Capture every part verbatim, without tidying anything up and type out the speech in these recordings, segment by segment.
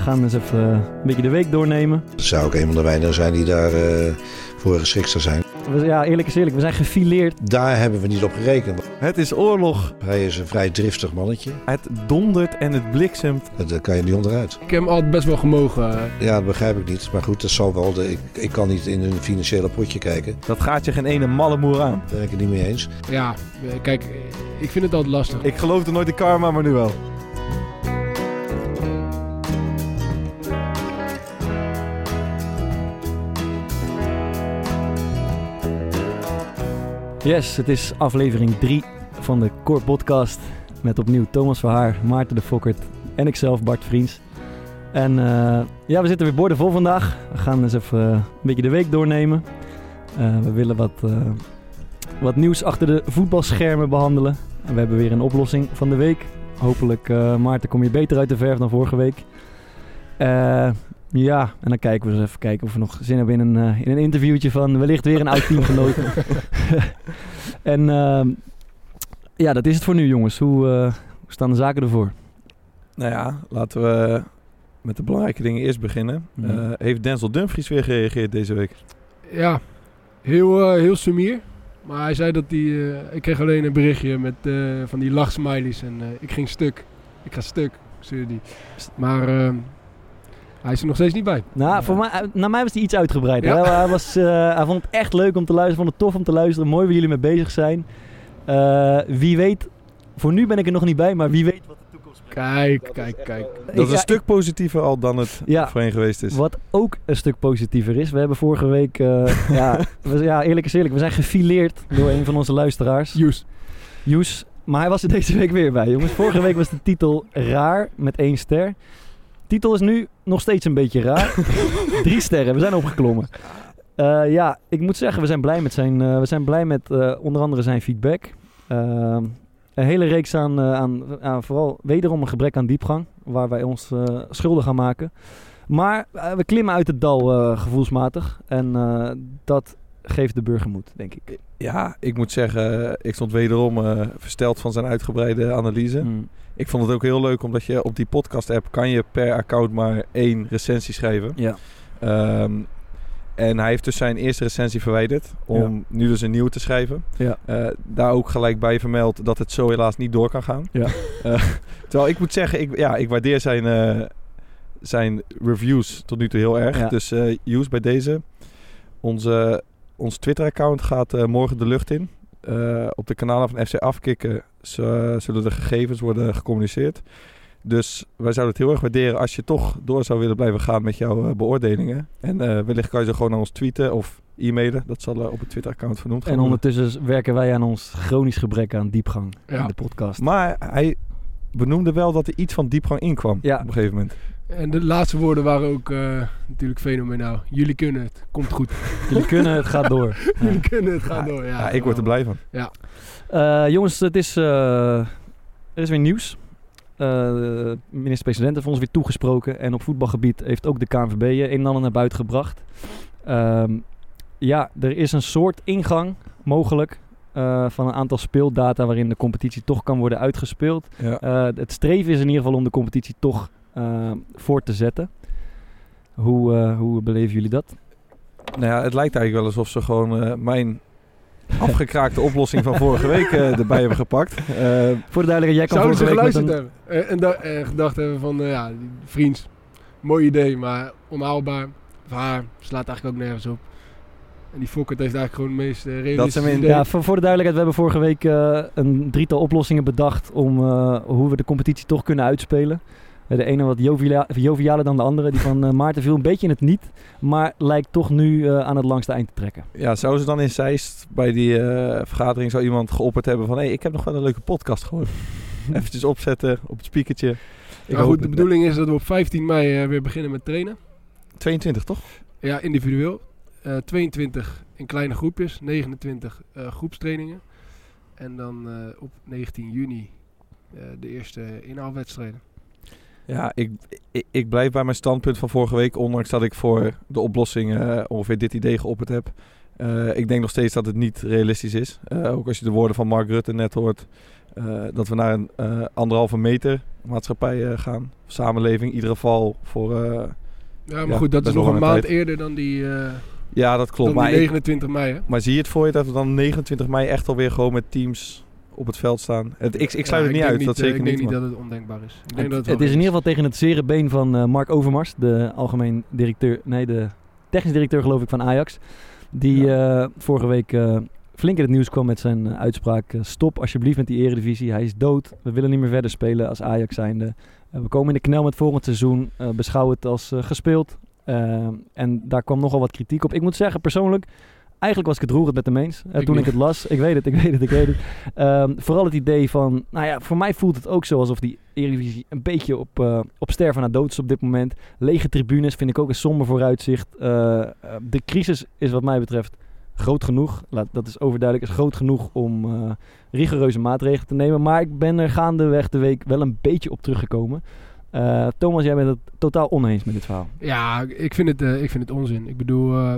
gaan eens even uh, een beetje de week doornemen. Zou ik een van de weinigen zijn die daar uh, voor geschikt zou zijn. We, ja, eerlijk is eerlijk, we zijn gefileerd. Daar hebben we niet op gerekend. Het is oorlog. Hij is een vrij driftig mannetje. Het dondert en het bliksemt. Daar kan je niet onderuit. Ik heb hem altijd best wel gemogen. Ja, dat begrijp ik niet. Maar goed, dat zal wel. De, ik, ik kan niet in een financiële potje kijken. Dat gaat je geen ene malle moer aan. Daar ben ik het niet mee eens. Ja, kijk, ik vind het altijd lastig. Ik geloofde nooit in karma, maar nu wel. Yes, het is aflevering drie van de Core podcast met opnieuw Thomas Verhaar, Maarten de Fokkert en ikzelf, Bart Vriens. En uh, ja, we zitten weer boordevol vandaag. We gaan eens even uh, een beetje de week doornemen. Uh, we willen wat, uh, wat nieuws achter de voetbalschermen behandelen. En we hebben weer een oplossing van de week. Hopelijk, uh, Maarten, kom je beter uit de verf dan vorige week. Uh, Ja, en dan kijken we eens even kijken of we nog zin hebben in een, uh, in een interviewtje van wellicht weer een oud teamgenoot. En uh, ja, dat is het voor nu, jongens. Hoe, uh, hoe staan de zaken ervoor? Nou ja, laten we met de belangrijke dingen eerst beginnen. Mm-hmm. Uh, heeft Denzel Dumfries weer gereageerd deze week? Ja, heel, uh, heel sumier. Maar hij zei dat hij... Uh, ik kreeg alleen een berichtje met uh, van die lachsmileys en uh, ik ging stuk. Ik ga stuk, zei die. Maar... Uh, Hij is er nog steeds niet bij. Nou, ja. voor mij, naar mij was hij iets uitgebreider. Ja. Hij, hij, was, uh, hij vond het echt leuk om te luisteren. Vond het tof om te luisteren. Mooi waar jullie mee bezig zijn. Uh, wie weet... Voor nu ben ik er nog niet bij, maar wie weet wat de toekomst brengt. Kijk, dat kijk, kijk. Wel, dat is een ja, stuk positiever al dan het ja, voorheen geweest is. Wat ook een stuk positiever is. We hebben vorige week... Uh, ja, we, ja, eerlijk is eerlijk. We zijn gefileerd door een van onze luisteraars. Joes. Joes. Maar hij was er deze week weer bij, jongens. Vorige week was de titel raar met één ster. Titel is nu nog steeds een beetje raar. Drie sterren, we zijn opgeklommen. Uh, ja, ik moet zeggen, we zijn blij met, zijn, uh, we zijn blij met uh, onder andere zijn feedback. Uh, een hele reeks aan, uh, aan, aan vooral wederom een gebrek aan diepgang, waar wij ons uh, schuldig aan maken. Maar uh, we klimmen uit het dal uh, gevoelsmatig en uh, dat geeft de burger moed, denk ik. Ja, ik moet zeggen, ik stond wederom uh, versteld van zijn uitgebreide analyse. Mm. Ik vond het ook heel leuk, omdat je op die podcast-app kan je per account maar één recensie schrijven. Ja. Um, en hij heeft dus zijn eerste recensie verwijderd om ja. nu dus een nieuwe te schrijven. Ja. Uh, daar ook gelijk bij vermeld dat het zo helaas niet door kan gaan. Ja. Uh, terwijl ik moet zeggen, ik, ja, ik waardeer zijn, uh, zijn reviews tot nu toe heel erg. Ja. Dus uh, use bij deze. Onze, ons Twitter-account gaat uh, morgen de lucht in. Uh, op de kanalen van F C Afkikken uh, zullen de gegevens worden gecommuniceerd. Dus wij zouden het heel erg waarderen als je toch door zou willen blijven gaan met jouw uh, beoordelingen. En uh, wellicht kan je ze gewoon naar ons tweeten of e-mailen. Dat zal uh, op het Twitter-account vernoemd gaan. En ondertussen werken wij aan ons chronisch gebrek aan diepgang ja. in de podcast. Maar hij benoemde wel dat er iets van diepgang in kwam ja. op een gegeven moment. En de laatste woorden waren ook uh, natuurlijk fenomenaal. Jullie kunnen het, komt goed. Jullie kunnen het, gaat door. Ja. Jullie kunnen het, gaat ja, door. Ja, ja, ik word er blij van. Ja. Uh, jongens, het is, uh, er is weer nieuws. Uh, de minister-president heeft ons weer toegesproken. En op voetbalgebied heeft ook de K N V B een en ander naar buiten gebracht. Um, ja, er is een soort ingang mogelijk. Uh, van een aantal speeldata waarin de competitie toch kan worden uitgespeeld. Ja. Uh, het streven is in ieder geval om de competitie toch... Uh, voor te zetten. Hoe, uh, hoe beleven jullie dat? Nou ja, het lijkt eigenlijk wel alsof ze gewoon uh, mijn afgekraakte oplossing van vorige week uh, erbij hebben gepakt. Uh, voor de duidelijkheid, jij kan vorige week geluisterd met een... hebben? En, da- en gedacht hebben van, uh, ja, vriends, mooi idee, maar onhaalbaar. Haar slaat eigenlijk ook nergens op. En die Fokkert heeft eigenlijk gewoon het meest uh, realistische idee. Ja, voor, voor de duidelijkheid, we hebben vorige week uh, een drietal oplossingen bedacht om uh, hoe we de competitie toch kunnen uitspelen. De ene wat jovia- jovialer dan de andere. Die van uh, Maarten viel een beetje in het niet. Maar lijkt toch nu uh, aan het langste eind te trekken. Ja, zou ze dan in Zeist bij die uh, vergadering... zou iemand geopperd hebben van... hé, hey, ik heb nog wel een leuke podcast gehoord. Eventjes opzetten op het speakertje. Nou goed, de bedoeling is dat we op vijftien mei uh, weer beginnen met trainen. tweeëntwintig, toch? Ja, individueel. Uh, tweeëntwintig in kleine groepjes. negenentwintig uh, groepstrainingen. En dan uh, op negentien juni uh, de eerste inhaalwedstrijden. Ja, ik, ik, ik blijf bij mijn standpunt van vorige week, ondanks dat ik voor de oplossing uh, ongeveer dit idee geopperd heb. Uh, ik denk nog steeds dat het niet realistisch is. Uh, ook als je de woorden van Mark Rutte net hoort, Uh, dat we naar een uh, anderhalve meter maatschappij uh, gaan. Samenleving, in ieder geval voor... Uh, ja, maar ja, goed, dat is nog een maand tijd. Eerder dan die... Uh... Ja, dat klopt. Maar negenentwintig mei, hè? Maar zie je het voor je dat we dan negenentwintig mei echt alweer gewoon met teams op het veld staan? Het, ik ik sluit ja, het niet uit, niet, dat uh, zeker niet. Ik denk niet, niet dat het ondenkbaar is. Ik denk het dat het, het is in ieder geval tegen het zere been van uh, Mark Overmars, de algemeen directeur, nee, de technisch directeur geloof ik van Ajax. Die ja. uh, vorige week uh, flink in het nieuws kwam met zijn uh, uitspraak. Uh, stop alsjeblieft met die Eredivisie, hij is dood. We willen niet meer verder spelen als Ajax zijnde. Uh, we komen in de knel met volgend seizoen, uh, beschouw het als uh, gespeeld. Uh, en daar kwam nogal wat kritiek op. Ik moet zeggen, persoonlijk, eigenlijk was ik het roerend met hem eens. Uh, ik toen niet. ik het las, ik weet het, ik weet het, ik weet het. Uh, vooral het idee van, nou ja, voor mij voelt het ook zo alsof die Eredivisie een beetje op, uh, op sterven na dood is op dit moment. Lege tribunes vind ik ook een somber vooruitzicht. Uh, de crisis is wat mij betreft groot genoeg. Laat, dat is overduidelijk, is groot genoeg om uh, rigoureuze maatregelen te nemen. Maar ik ben er gaandeweg de week wel een beetje op teruggekomen. Uh, Thomas, jij bent het totaal oneens met dit verhaal. Ja, ik vind het, uh, ik vind het onzin. Ik bedoel, uh,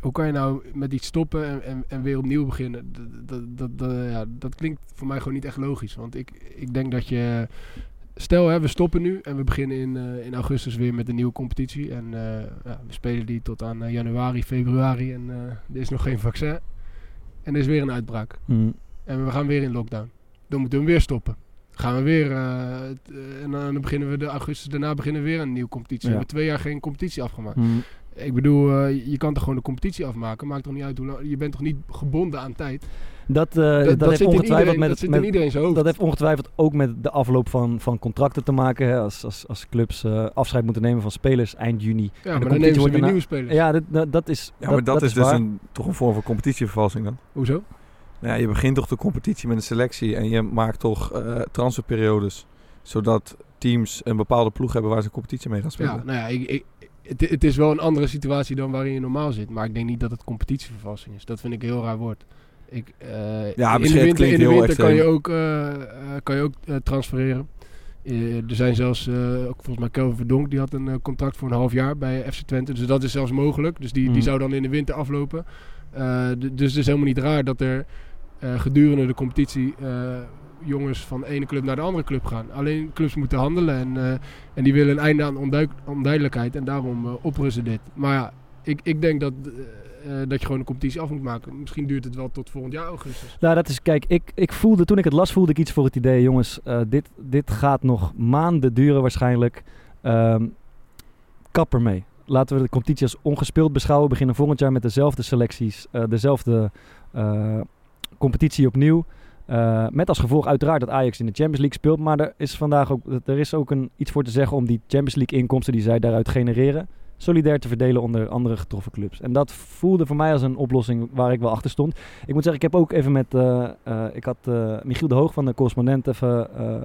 hoe kan je nou met iets stoppen en, en, en weer opnieuw beginnen? Dat, dat, dat, dat, ja, dat klinkt voor mij gewoon niet echt logisch. Want ik, ik denk dat je... Stel, hè, we stoppen nu en we beginnen in, uh, in augustus weer met een nieuwe competitie. En uh, ja, we spelen die tot aan uh, januari, februari en uh, er is nog geen vaccin. En er is weer een uitbraak. Mm. En we gaan weer in lockdown. Dan moeten we hem weer stoppen. Gaan we weer, uh, t- uh, en dan beginnen we de augustus, daarna beginnen we weer een nieuwe competitie. Ja. We hebben twee jaar geen competitie afgemaakt. Mm. Ik bedoel, uh, je kan toch gewoon de competitie afmaken, maakt toch niet uit hoe lang, je bent toch niet gebonden aan tijd? Dat, uh, dat, dat, dat heeft zit ongetwijfeld iedereen, met, dat zit met, in iedereen zijn hoofd. Dat heeft ongetwijfeld ook met de afloop van, van contracten te maken. Hè, als, als, als clubs uh, afscheid moeten nemen van spelers eind juni. Ja, en maar dan nemen ze weer daarna... nieuwe spelers. Ja, dit, dat, dat is ja, maar dat, dat, dat is dus een, toch een vorm van competitievervalsing dan? Hoezo? Nou ja, je begint toch de competitie met een selectie en je maakt toch uh, transferperiodes, zodat teams een bepaalde ploeg hebben waar ze een competitie mee gaan spelen. Ja, nou ja, ik, ik, het, het is wel een andere situatie dan waarin je normaal zit, maar ik denk niet dat het competitievervalsing is. Dat vind ik een heel raar woord. Ik, uh, ja, in de winter, in de winter kan je ook, uh, kan je ook uh, transfereren. Uh, er zijn zelfs, uh, ook volgens mij Kelvin Verdonk, die had een uh, contract voor een half jaar bij F C Twente, dus dat is zelfs mogelijk. Dus die, mm. die zou dan in de winter aflopen. Uh, d- dus het is helemaal niet raar dat er uh, gedurende de competitie uh, jongens van de ene club naar de andere club gaan. Alleen clubs moeten handelen en, uh, en die willen een einde aan onduik- onduidelijkheid en daarom uh, oprussen dit. Maar ja, ik, ik denk dat, uh, dat je gewoon de competitie af moet maken. Misschien duurt het wel tot volgend jaar augustus. Nou, dat is, kijk, ik, ik voelde, toen ik het las voelde ik iets voor het idee, jongens, uh, dit, dit gaat nog maanden duren waarschijnlijk. Uh, kap ermee. Laten we de competitie als ongespeeld beschouwen. We beginnen volgend jaar met dezelfde selecties. Uh, dezelfde uh, competitie opnieuw. Uh, met als gevolg uiteraard dat Ajax in de Champions League speelt. Maar er is vandaag ook, er is ook een, iets voor te zeggen om die Champions League inkomsten die zij daaruit genereren solidair te verdelen onder andere getroffen clubs. En dat voelde voor mij als een oplossing waar ik wel achter stond. Ik moet zeggen, ik heb ook even met... Uh, uh, ik had uh, Michiel de Hoog van de Correspondent even... Uh,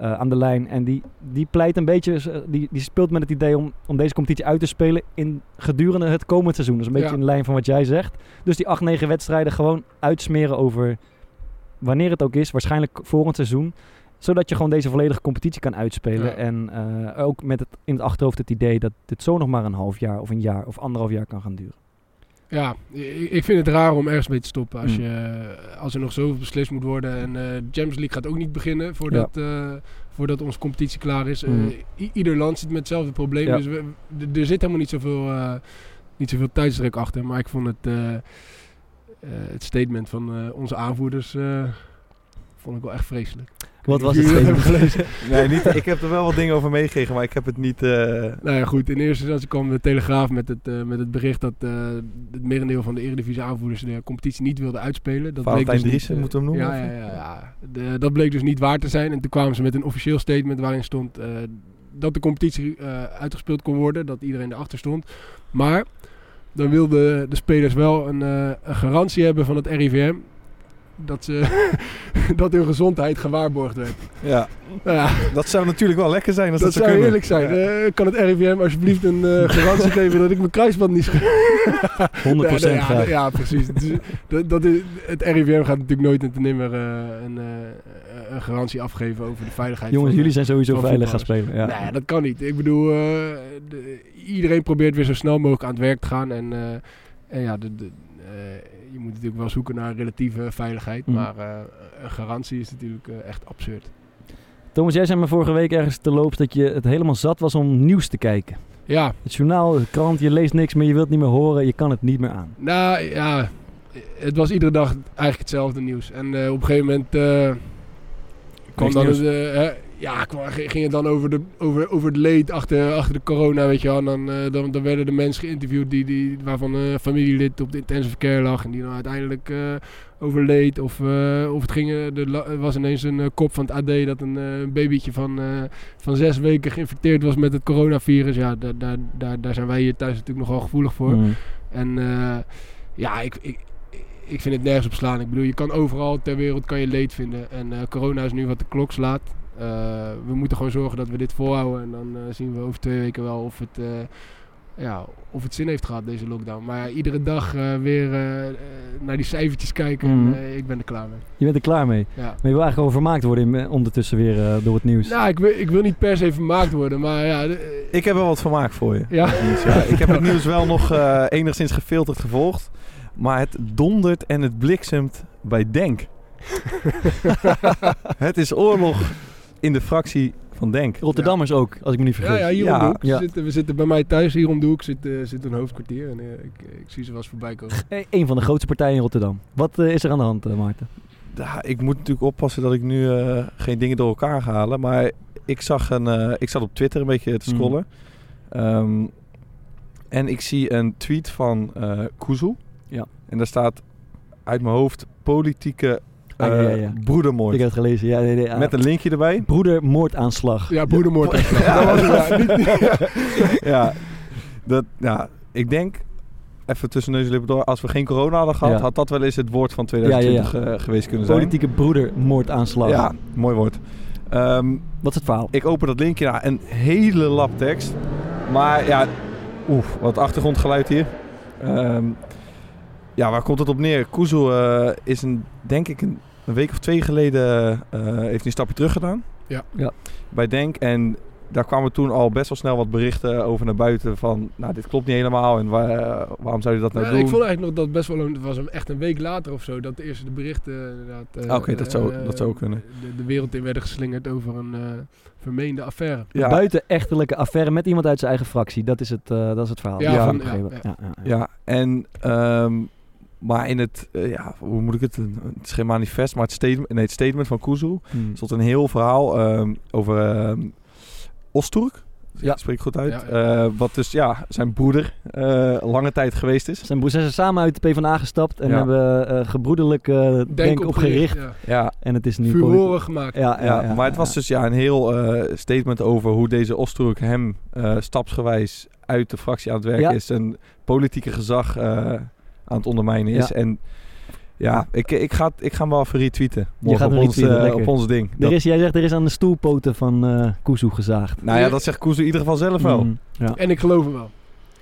Uh, aan de lijn. En die, die pleit een beetje, uh, die, die speelt met het idee om, om deze competitie uit te spelen in gedurende het komend seizoen. Dus een beetje ja. in de lijn van wat jij zegt. Dus die acht, negen wedstrijden gewoon uitsmeren over wanneer het ook is. Waarschijnlijk volgend seizoen. Zodat je gewoon deze volledige competitie kan uitspelen. Ja. En uh, ook met het, in het achterhoofd het idee dat dit zo nog maar een half jaar of een jaar of anderhalf jaar kan gaan duren. Ja, ik vind het raar om ergens mee te stoppen als, je, als er nog zoveel beslist moet worden. En uh, de Champions League gaat ook niet beginnen voordat, ja. uh, voordat onze competitie klaar is. Mm. Uh, i- ieder land zit met hetzelfde probleem, ja. dus we, d- er zit helemaal niet zoveel, uh, niet zoveel tijdsdruk achter. Maar ik vond het, uh, uh, het statement van uh, onze aanvoerders uh, vond ik wel echt vreselijk. Wat was het? Gelezen? Nee, niet, ik heb er wel wat dingen over meegekregen, maar ik heb het niet... Uh... Nou ja, goed. In eerste instantie kwam de Telegraaf met het, uh, met het bericht dat uh, het merendeel van de Eredivisie aanvoerders de competitie niet wilde uitspelen. Dat Valentijn bleek dus Driessen, moeten we hem noemen? Ja, ja, ja, ja. De, dat bleek dus niet waar te zijn. En toen kwamen ze met een officieel statement waarin stond uh, dat de competitie uh, uitgespeeld kon worden. Dat iedereen erachter stond. Maar dan wilden de spelers wel een, uh, een garantie hebben van het R I V M. Dat, ze, dat hun gezondheid gewaarborgd werd. Ja. Nou ja, dat zou natuurlijk wel lekker zijn als dat, dat zou kunnen. Dat zou eerlijk zijn. Ja. Uh, kan het R I V M alsjeblieft een uh, garantie geven dat ik mijn kruisband niet scheur? honderd procent nou, nou, ja, graag. Ja, precies. Dus, dat, dat is, het R I V M gaat natuurlijk nooit en te nimmer uh, een, uh, een garantie afgeven over de veiligheid. Jongens, van, jullie zijn sowieso veilig gaan spelen. Ja. Nou, dat kan niet. Ik bedoel, uh, de, iedereen probeert weer zo snel mogelijk aan het werk te gaan. En, uh, en ja, de... de Uh, je moet natuurlijk wel zoeken naar relatieve veiligheid. Mm. Maar uh, een garantie is natuurlijk uh, echt absurd. Thomas, jij zei me vorige week ergens te loops dat je het helemaal zat was om nieuws te kijken. Ja. Het journaal, de krant, je leest niks meer, je wilt niet meer horen, je kan het niet meer aan. Nou ja, het was iedere dag eigenlijk hetzelfde nieuws. En uh, op een gegeven moment uh, kwam dan het, uh, ja, ging het dan over, de, over, over het leed achter, achter de corona, weet je wel. En dan, uh, dan, dan werden de mensen geïnterviewd die, die, waarvan een uh, familielid op de intensive care lag en die dan uiteindelijk uh, overleed. Of, uh, of het ging, er was ineens een uh, kop van het A D dat een uh, babytje van, uh, van zes weken geïnfecteerd was met het coronavirus. Ja, daar, daar, daar, daar zijn wij hier thuis natuurlijk nogal gevoelig voor. Mm. En uh, ja, ik... ik Ik vind het nergens op slaan. Ik bedoel, je kan overal ter wereld kan je leed vinden. En uh, corona is nu wat de klok slaat. Uh, we moeten gewoon zorgen dat we dit volhouden. En dan uh, zien we over twee weken wel of het, uh, ja, of het zin heeft gehad, deze lockdown. Maar ja, iedere dag uh, weer uh, naar die cijfertjes kijken. Mm. En, uh, ik ben er klaar mee. Je bent er klaar mee? Ja. Maar je wil eigenlijk gewoon vermaakt worden in, ondertussen weer uh, door het nieuws. Nou, ik wil, ik wil niet per se vermaakt worden, maar ja... Uh, ik heb wel wat vermaak voor je. Ja? Ja, ik heb het nieuws wel nog uh, enigszins gefilterd gevolgd. Maar het dondert en het bliksemt bij Denk. Het is oorlog in de fractie van Denk. Rotterdammers ja. ook, als ik me niet vergis. Ja, ja hier ja. om de hoek. Ja. We, zitten, we zitten bij mij thuis, hier om de hoek zit, uh, zit een hoofdkwartier. En uh, ik, ik zie ze wel eens voorbij komen. Eén van de grootste partijen in Rotterdam. Wat uh, is er aan de hand, uh, Maarten? Ja, ik moet natuurlijk oppassen dat ik nu uh, geen dingen door elkaar ga halen. Maar ik, zag een, uh, ik zat op Twitter een beetje te scrollen. Mm. Um, en ik zie een tweet van uh, Kuzu. Ja. En daar staat uit mijn hoofd politieke uh, ah, ja, ja. broedermoord. Ik heb het gelezen, ja, nee, nee, ah. Met een linkje erbij. Broedermoordaanslag. Ja, broedermoordaanslag. Ja, dat was het, ja. Niet, ja. Ja, dat, ja, ik denk, even tussen neus en lippen door, als we geen corona hadden gehad, ja. had dat wel eens het woord van twintig twintig ja, ja, ja. Uh, geweest kunnen zijn. Politieke broedermoordaanslag. Ja, mooi woord. Um, Wat is het verhaal? Ik open dat linkje, nou, een hele lap tekst. Maar ja, oef, wat achtergrondgeluid hier. Um, Ja, waar komt het op neer? Kuzu uh, is een, denk ik een, een week of twee geleden uh, heeft hij een stapje terug gedaan. Ja. Ja. Bij Denk. En daar kwamen toen al best wel snel wat berichten over naar buiten van, nou, dit klopt niet helemaal en waar, uh, waarom zou je dat nou ja, doen? Ik vond eigenlijk nog dat best wel, een, het was een, echt een week later of zo, dat de eerste de berichten inderdaad... Uh, Oké, okay, dat, uh, dat zou kunnen. De, de wereld in werden geslingerd over een uh, vermeende affaire. Ja. Buitenechtelijke affaire met iemand uit zijn eigen fractie, dat is het, uh, dat is het verhaal. Ja, ja, van, ja, ja. Ja, ja, ja. ja en... Um, Maar in het, uh, ja, hoe moet ik het? Het is geen manifest, maar het statement, nee, het statement van Kuzu hmm. stond een heel verhaal um, over um, Öztürk. Ja. Dat spreek ik goed uit. Ja, ja. Uh, wat dus ja, zijn broeder uh, lange tijd geweest is. Zijn broers zijn samen uit de PvdA gestapt en ja. hebben uh, gebroederlijk uh, denk, denk opgericht. Op ja. ja, en het is nu furoren gemaakt. Ja, ja, ja, ja, ja, maar het ja. was dus ja, een heel uh, statement over hoe deze Öztürk hem uh, stapsgewijs uit de fractie aan het werk ja. is. Zijn politieke gezag... Uh, aan het ondermijnen is. Ja. En ja, ik, ik, ga, ik ga hem wel even retweeten. Je gaat op, retweeten ons, uh, op ons ding. Er dat... is, jij zegt, er is aan de stoelpoten van uh, Kuzu gezaagd. Nou ja, dat zegt Kuzu in ieder geval zelf wel. Mm, ja. En ik geloof hem wel.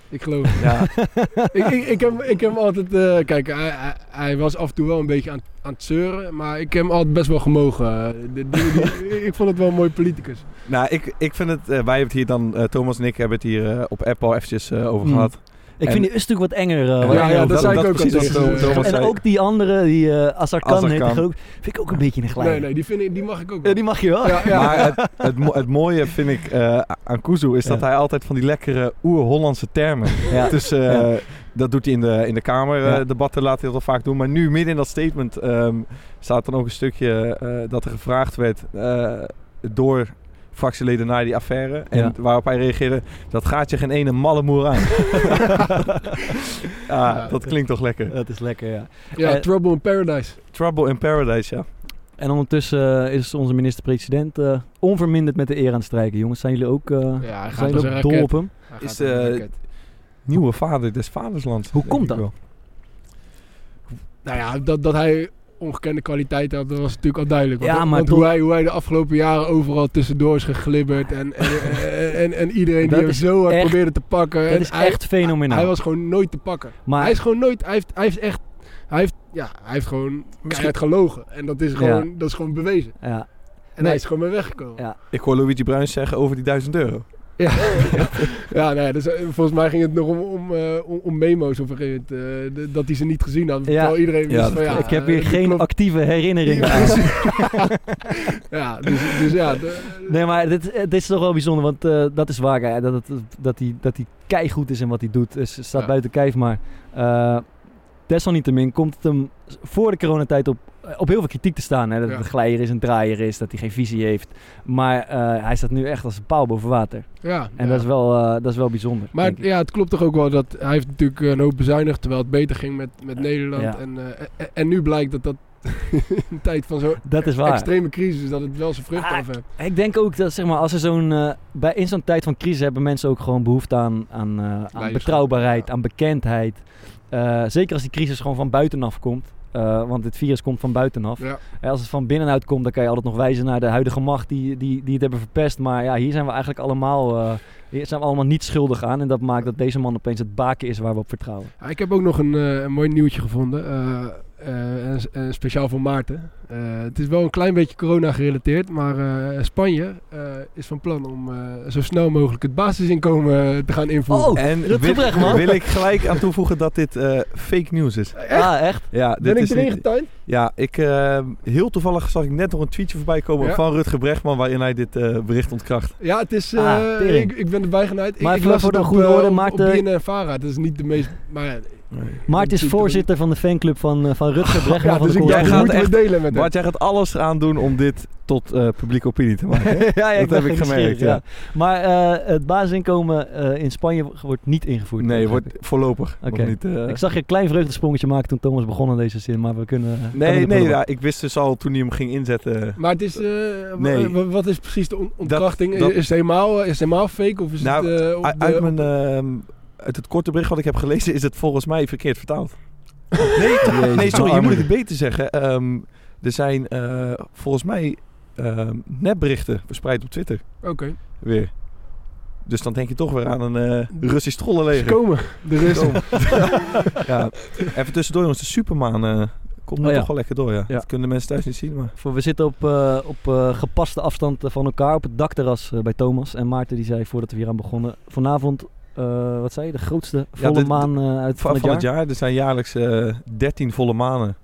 Ik geloof hem. Ja. ik, ik, ik, heb, ik heb hem altijd... Uh, kijk, hij, hij was af en toe wel een beetje aan, aan het zeuren. Maar ik heb hem altijd best wel gemogen. De, de, de, ik vond het wel een mooi politicus. Nou, ik, ik vind het... Uh, wij hebben het hier dan... Uh, Thomas en ik hebben het hier uh, op app al eventjes uh, over mm. gehad. Ik en vind die een stuk wat enger. Uh, ja, wat ja, ja, dat, dat zei ik ook al. En ook die andere, die uh, Azarkan heet ik ook, vind ik ook een beetje een gelijk. Nee, nee, die, vind ik, die mag ik ook wel. Ja, die mag je wel. Ja, ja. Maar het, het, mo- het mooie vind ik uh, aan Kuzu is ja. dat hij altijd van die lekkere oer-Hollandse termen. Ja. Dus uh, ja. dat doet hij in de, in de Kamerdebatten, ja. laat hij dat al vaak doen. Maar nu, midden in dat statement, um, staat dan ook een stukje uh, dat er gevraagd werd uh, door... fractieleden naar die affaire. En ja. waarop hij reageerde, dat gaat je geen ene malle moer aan. ah, dat klinkt toch lekker. Dat is lekker, ja. Ja, uh, Trouble in Paradise. Trouble in Paradise, ja. En ondertussen uh, is onze minister-president uh, onverminderd met de eer aan het strijken. Jongens, zijn jullie ook, uh, ja, zijn jullie ook dol op hem? Is de uh, nieuwe vader des vaderslands. Hoe komt dat? Wel. Nou ja, dat, dat hij... ongekende kwaliteit had, dat was natuurlijk al duidelijk. Want, ja, maar want tot... hoe, hij, hoe hij de afgelopen jaren overal tussendoor is geglibberd en, en, en, en, en iedereen dat die hem zo hard echt, probeerde te pakken. Dat en is hij, echt fenomenaal. Hij was gewoon nooit te pakken. Maar... Hij is gewoon nooit... Hij heeft, hij heeft echt... Hij heeft, ja, hij heeft gewoon... Misschien... Hij gelogen. En dat is gewoon, ja. dat is gewoon bewezen. Ja. En nee. hij is gewoon mee weggekomen. Ja. Ik hoor Luigi Bruins zeggen over die duizend euro. Ja, ja. ja nou ja, dus, volgens mij ging het nog om, om, uh, om memo's of het, uh, dat die ze niet gezien hadden. Ja. Iedereen ja, van, ja, ik heb hier uh, geen klop... actieve herinneringen aan. ja, dus, dus ja. De... Nee, maar dit, dit is toch wel bijzonder, want uh, dat is waar. Hè, dat hij dat dat keigoed is en wat hij doet. Dus staat ja. buiten kijf, maar uh, desalniettemin komt het hem voor de coronatijd op, op heel veel kritiek te staan. Hè? Dat ja. het een glijder is, een draaier is, dat hij geen visie heeft. Maar uh, hij staat nu echt als een paal boven water. Ja, en ja. Dat, is wel, uh, dat is wel bijzonder. Maar het, ja, het klopt toch ook wel dat hij heeft natuurlijk een hoop bezuinigd, terwijl het beter ging met, met uh, Nederland. Ja. En, uh, en, en nu blijkt dat dat in tijd van zo'n extreme crisis, dat het wel zijn vrucht ah, af heeft. Ik denk ook dat zeg maar, als er zo'n, uh, bij, in zo'n tijd van crisis hebben mensen ook gewoon behoefte aan, aan, uh, aan betrouwbaarheid, ja. aan bekendheid. Uh, zeker als die crisis gewoon van buitenaf komt. Uh, want dit virus komt van buitenaf. Ja. En als het van binnenuit komt, dan kan je altijd nog wijzen naar de huidige macht die, die, die het hebben verpest. Maar ja, hier zijn we eigenlijk allemaal, uh, hier zijn we allemaal niet schuldig aan. En dat maakt dat deze man opeens het baken is waar we op vertrouwen. Ja, ik heb ook nog een, uh, een mooi nieuwtje gevonden. Uh, uh, uh, speciaal voor Maarten. Uh, het is wel een klein beetje corona gerelateerd. Maar uh, Spanje uh, is van plan om uh, zo snel mogelijk het basisinkomen te gaan invoeren. Oh, en dat wil, recht, man. wil ik gelijk aan toevoegen dat dit uh, fake news is. Echt? Ah, echt? Ja, dit ben ik erin getuind? Ja, ik, uh, heel toevallig zag ik net nog een tweetje voorbij komen ja. van Rutger Bregman waarin hij dit uh, bericht ontkracht. Ja, het is... Uh, ah, ik, ik ben erbij genaaid. Maar ik, ik las het op, goede woorden, op, Maarten... op B N N Vara. Dat is niet de meest... Maar, uh, nee. Maarten is voorzitter van de fanclub van, van Rutger Bregman. Ja, van dus de jij gaat echt delen met Bart, jij gaat alles aan doen om dit tot uh, publieke opinie te maken. ja, ja, dat heb ik gemerkt. Ja. Ja. Maar uh, het basisinkomen uh, in Spanje wordt niet ingevoerd. Nee, wordt voorlopig. Okay. Niet, uh... Ik zag je een klein vreugdesprongetje maken toen Thomas begon aan deze zin, maar we kunnen... Uh, nee, nee ja, ik wist dus al toen hij hem ging inzetten. Maar het is... Uh, nee. w- wat is precies de on- ontkrachting? Dat, dat... Is, het helemaal, is het helemaal fake? Of is nou, het, uh, uit, de, uit mijn... Uh, Uit het korte bericht wat ik heb gelezen is het volgens mij verkeerd vertaald. Nee, Jezus, nee sorry, je moet het beter zeggen. Um, er zijn uh, volgens mij uh, nepberichten verspreid op Twitter. Oké. Okay. Weer. Dus dan denk je toch weer aan een uh, Russisch trollenleger. Ze komen, de Russen. ja. Even tussendoor jongens, de Superman uh, komt nu oh, ja. toch wel lekker door. Ja. Ja. Dat kunnen de mensen thuis niet zien. Maar. We zitten op, uh, op uh, gepaste afstand van elkaar op het dakterras uh, bij Thomas. En Maarten die zei voordat we hier aan begonnen, vanavond... Uh, wat zei je? De grootste volle ja, de, maan uh, uit van, van, het, van jaar? het jaar? Er zijn jaarlijks uh, dertien volle manen.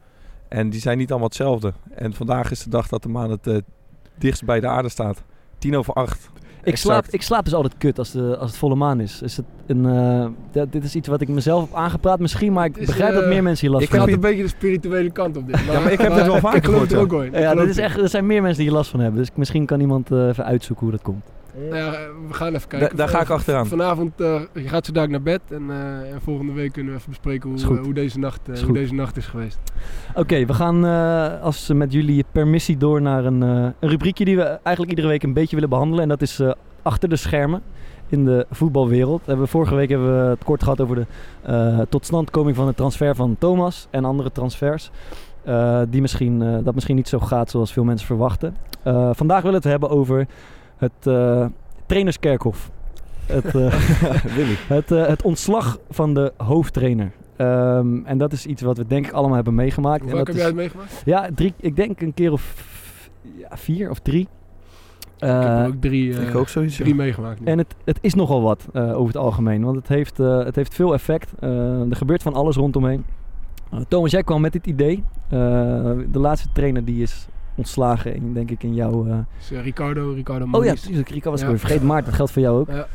En die zijn niet allemaal hetzelfde. En vandaag is de dag dat de maan het uh, dichtst bij de aarde staat. Tien over acht. Ik slaap, ik slaap dus altijd kut als, de, als het volle maan is. Is het een, uh, d- dit is iets wat ik mezelf heb aangepraat misschien, maar ik is, begrijp uh, dat meer mensen hier last ik van hebben. Ik had een beetje de spirituele kant op dit. Maar, ja, maar ik heb maar, het wel vaker gehoord. Er, ook hoor. Ja, ja, dit is echt, er zijn meer mensen die hier last van hebben. Dus misschien kan iemand uh, even uitzoeken hoe dat komt. Nou ja, we gaan even kijken. Da- daar ga ik achteraan. Vanavond uh, gaat ze daar naar bed en, uh, en volgende week kunnen we even bespreken hoe, uh, hoe, deze, nacht, uh, hoe deze nacht is geweest. Oké, okay, we gaan uh, als met jullie permissie door naar een, uh, een rubriekje die we eigenlijk iedere week een beetje willen behandelen. En dat is uh, achter de schermen in de voetbalwereld. Hebben we vorige week hebben we het kort gehad over de uh, totstandkoming van het transfer van Thomas en andere transfers. Uh, die misschien, uh, dat misschien niet zo gaat zoals veel mensen verwachten. Uh, vandaag willen we het hebben over... Het uh, trainerskerkhof. Het, uh, het, uh, het ontslag van de hoofdtrainer. Um, en dat is iets wat we denk ik allemaal hebben meegemaakt. Hoe vaak heb jij het meegemaakt? Ja, drie, ik denk een keer of ja, vier of drie. Uh, ik heb ook drie, uh, ik ook sowieso. drie meegemaakt. Nu. En het, het is nogal wat uh, over het algemeen. Want het heeft, uh, het heeft veel effect. Uh, er gebeurt van alles rondomheen. Uh, Thomas, jij kwam met dit idee. Uh, de laatste trainer die is... ontslagen, in, denk ik, in jouw... Uh... Dus, uh, Ricardo, Ricardo Maris. Oh ja, precies. Ricardo was ja. weer. Vergeet Maarten, dat geldt voor jou ook. Ja.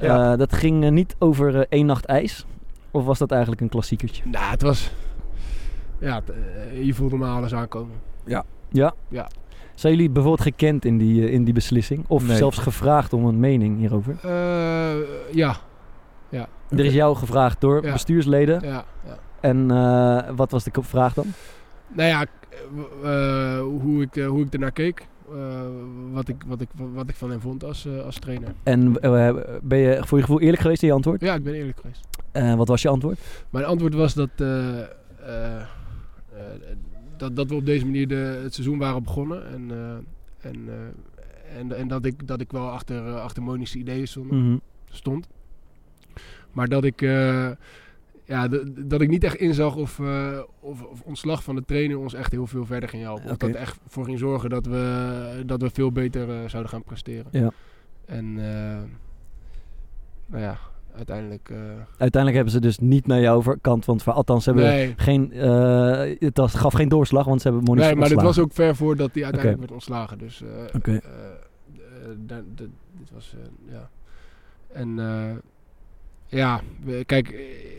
Ja. Uh, dat ging uh, niet over uh, één nacht ijs. Of was dat eigenlijk een klassiekertje? Nou, nah, het was... Ja, t- uh, je voelde me alles aankomen. Ja. Ja? Ja. Zijn jullie bijvoorbeeld gekend in die, uh, in die beslissing? Of nee. zelfs gevraagd om een mening hierover? Uh, ja. ja. Er is jou gevraagd door ja. bestuursleden. Ja. Ja. En uh, wat was de vraag dan? Nou ja... Uh, hoe, ik, uh, hoe ik ernaar keek, uh, wat, ik, wat, ik, wat ik van hem vond als, uh, als trainer. En uh, ben je voor je gevoel eerlijk geweest in je antwoord? Ja, ik ben eerlijk geweest. Uh, wat was je antwoord? Mijn antwoord was dat, uh, uh, uh, dat, dat we op deze manier de, het seizoen waren begonnen. En, uh, en, uh, en, en dat, ik, dat ik wel achter, uh, achter Monische ideeën stond, mm-hmm. stond. Maar dat ik... Uh, Ja, de, dat ik niet echt inzag of, uh, of, of ontslag van de trainer ons echt heel veel verder ging helpen. Of okay. dat er echt voor ging zorgen dat we, dat we veel beter uh, zouden gaan presteren. Ja. En, uh, nou ja, uiteindelijk... Uh... Uiteindelijk hebben ze dus niet naar jouw kant, want althans ze hebben nee. geen... Uh, het was, gaf geen doorslag, want ze hebben Monique Nee, maar ontslagen. Dit was ook ver voordat hij uiteindelijk okay. werd ontslagen. Dus uh, okay. uh, uh, da- da- dit was... Uh, ja. En... Uh, Ja, kijk,